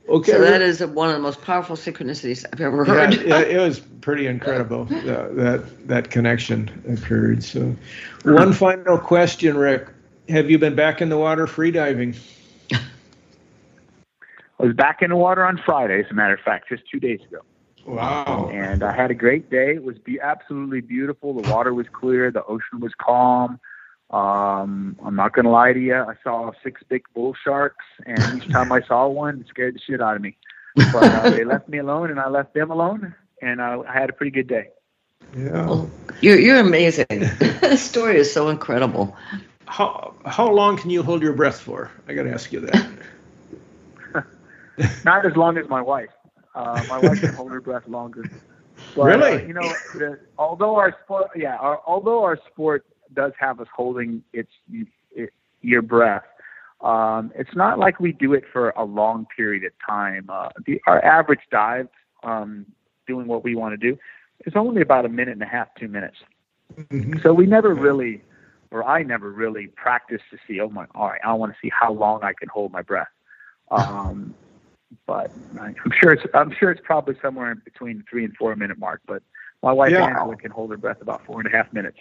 Okay. So that is one of the most powerful synchronicities I've ever heard. Yeah, it, it was pretty incredible uh, that that connection occurred. So, one final question, Rick: have you been back in the water free diving? I was back in the water on Friday, as a matter of fact, just two days ago. Wow. And I had a great day. It was be absolutely beautiful. The water was clear. The ocean was calm. Um, I'm not going to lie to you. I saw six big bull sharks, and each time I saw one, it scared the shit out of me. But uh, they left me alone, and I left them alone. and I, I had a pretty good day. Yeah, well, you're you're amazing. This story is so incredible. How how long can you hold your breath for? I got to ask you that. Not as long as my wife. Uh, my wife can hold her breath longer. But, really? Uh, you know, the, although our sport, yeah, our, although our sport does have us holding its it, your breath, um, it's not like we do it for a long period of time. Uh, the, our average dive, um, doing what we want to do, is only about a minute and a half, two minutes. Mm-hmm. So we never really, or I never really practice to see. Oh my! All right, I want to see how long I can hold my breath. Um, but I'm sure it's I'm sure it's probably somewhere in between the three and four minute mark. But my wife yeah. Angela can hold her breath about four and a half minutes.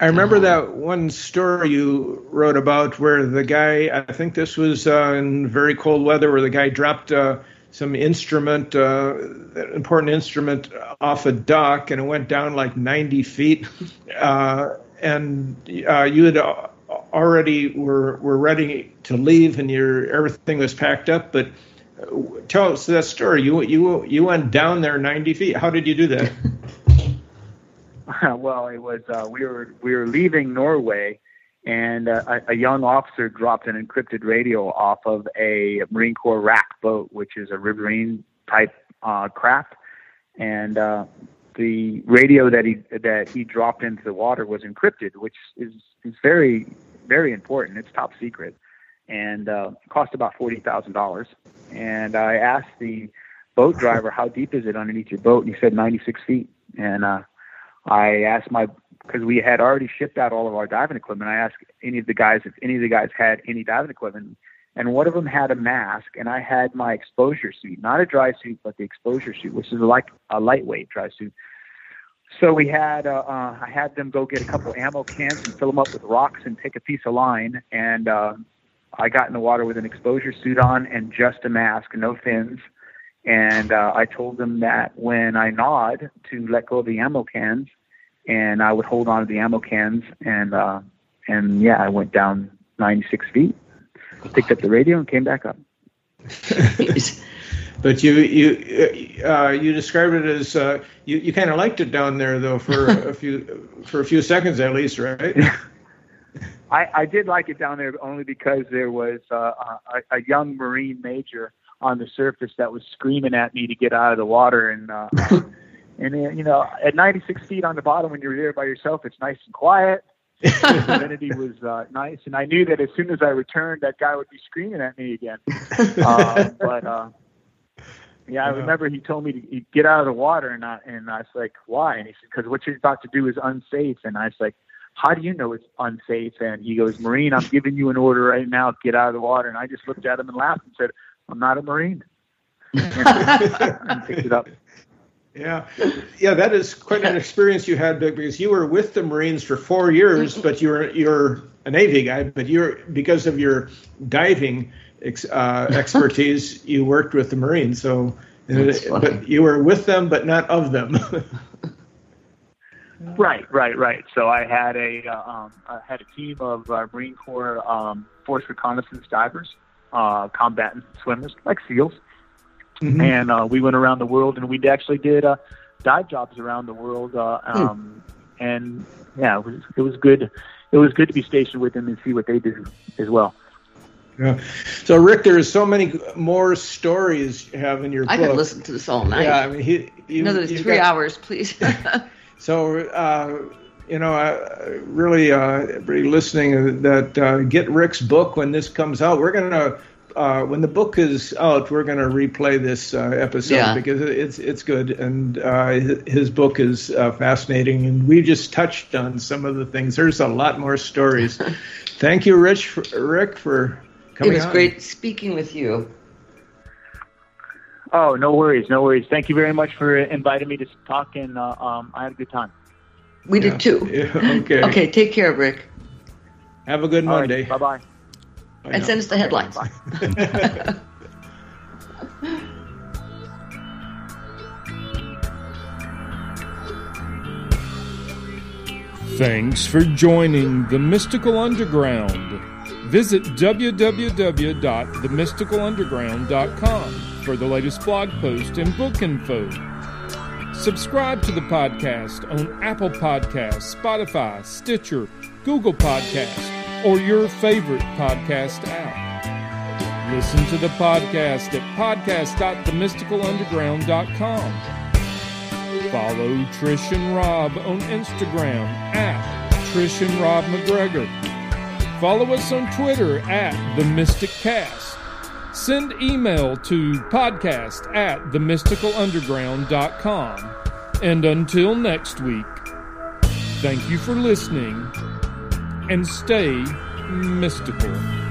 I remember that one story you wrote about where the guy, I think this was uh, in very cold weather, where the guy dropped uh, some instrument, uh, important instrument, off a dock, and it went down like ninety feet. Uh, and uh, you had uh, already were were ready to leave, and your everything was packed up. But tell us that story. You you you went down there ninety feet. How did you do that? Well, it was uh, we were we were leaving Norway, and uh, a, a young officer dropped an encrypted radio off of a Marine Corps rack boat, which is a riverine type uh, craft, and uh, the radio that he that he dropped into the water was encrypted, which is, is very very important. It's top secret, and uh, cost about forty thousand dollars. And I asked the boat driver, "How deep is it underneath your boat?" And he said ninety-six feet. And uh, I asked my, because we had already shipped out all of our diving equipment. I asked any of the guys if any of the guys had any diving equipment, and one of them had a mask, and I had my exposure suit, not a dry suit, but the exposure suit, which is like a lightweight dry suit. So we had, uh, uh, I had them go get a couple ammo cans and fill them up with rocks and take a piece of line, and uh, I got in the water with an exposure suit on and just a mask, no fins. And uh, I told them that when I gnawed to let go of the ammo cans, and I would hold on to the ammo cans, and uh, and yeah, I went down ninety-six feet, picked up the radio, and came back up. But you you uh, you described it as uh, you you kind of liked it down there though for a few for a few seconds at least, right? I I did like it down there only because there was uh, a, a young Marine major on the surface that was screaming at me to get out of the water. And, uh, and you know, at ninety-six feet on the bottom, when you're there by yourself, it's nice and quiet. The humidity was uh, nice. And I knew that as soon as I returned, that guy would be screaming at me again. Uh, but, uh, yeah, I remember he told me to get out of the water. And I, and I was like, why? And he said, because what you're about to do is unsafe. And I was like, how do you know it's unsafe? And he goes, Marine, I'm giving you an order right now. Get out of the water. And I just looked at him and laughed and said, I'm not a Marine. And picked it up. Yeah. Yeah, that is quite an experience you had, because you were with the Marines for four years, but you were, you're a Navy guy, but you're, because of your diving ex, uh, expertise, you worked with the Marines. So it, but you were with them, but not of them. Right, right, right. So I had a, uh, um, I had a team of uh, Marine Corps um, Force Reconnaissance divers. Uh, combatant swimmers like SEALs, mm-hmm. and uh, we went around the world, and we actually did uh, dive jobs around the world. Uh, um, mm. And yeah, it was, it was good. It was good to be stationed with them and see what they do as well. Yeah. So Rick, there's so many more stories you have in your I book. I could listen to this all night. Yeah, I mean, he, you, another three got, hours, please. So. Uh, You know, uh, really, everybody uh, listening, that uh, get Rick's book when this comes out. We're going to, uh, when the book is out, we're going to replay this uh, episode yeah. because it's it's good. And uh, his book is uh, fascinating. And we just touched on some of the things. There's a lot more stories. Thank you, Rich, for, Rick, for coming on. It was on. Great speaking with you. Oh, no worries, no worries. Thank you very much for inviting me to talk, and uh, um, I had a good time. We yeah. did too. Yeah, okay. Okay, take care, Rick. Have a good All Monday. Right, bye-bye. Bye and now. Send us the headlines. Bye. Thanks for joining The Mystical Underground. Visit w w w dot the mystical underground dot com for the latest blog post and book info. Subscribe to the podcast on Apple Podcasts, Spotify, Stitcher, Google Podcasts, or your favorite podcast app. Listen to the podcast at podcast dot the mystical underground dot com. Follow Trish and Rob on Instagram at Trish and Rob McGregor. Follow us on Twitter at The Mystic Cast. Send email to podcast at the mystical underground dot com. And until next week, thank you for listening and stay mystical.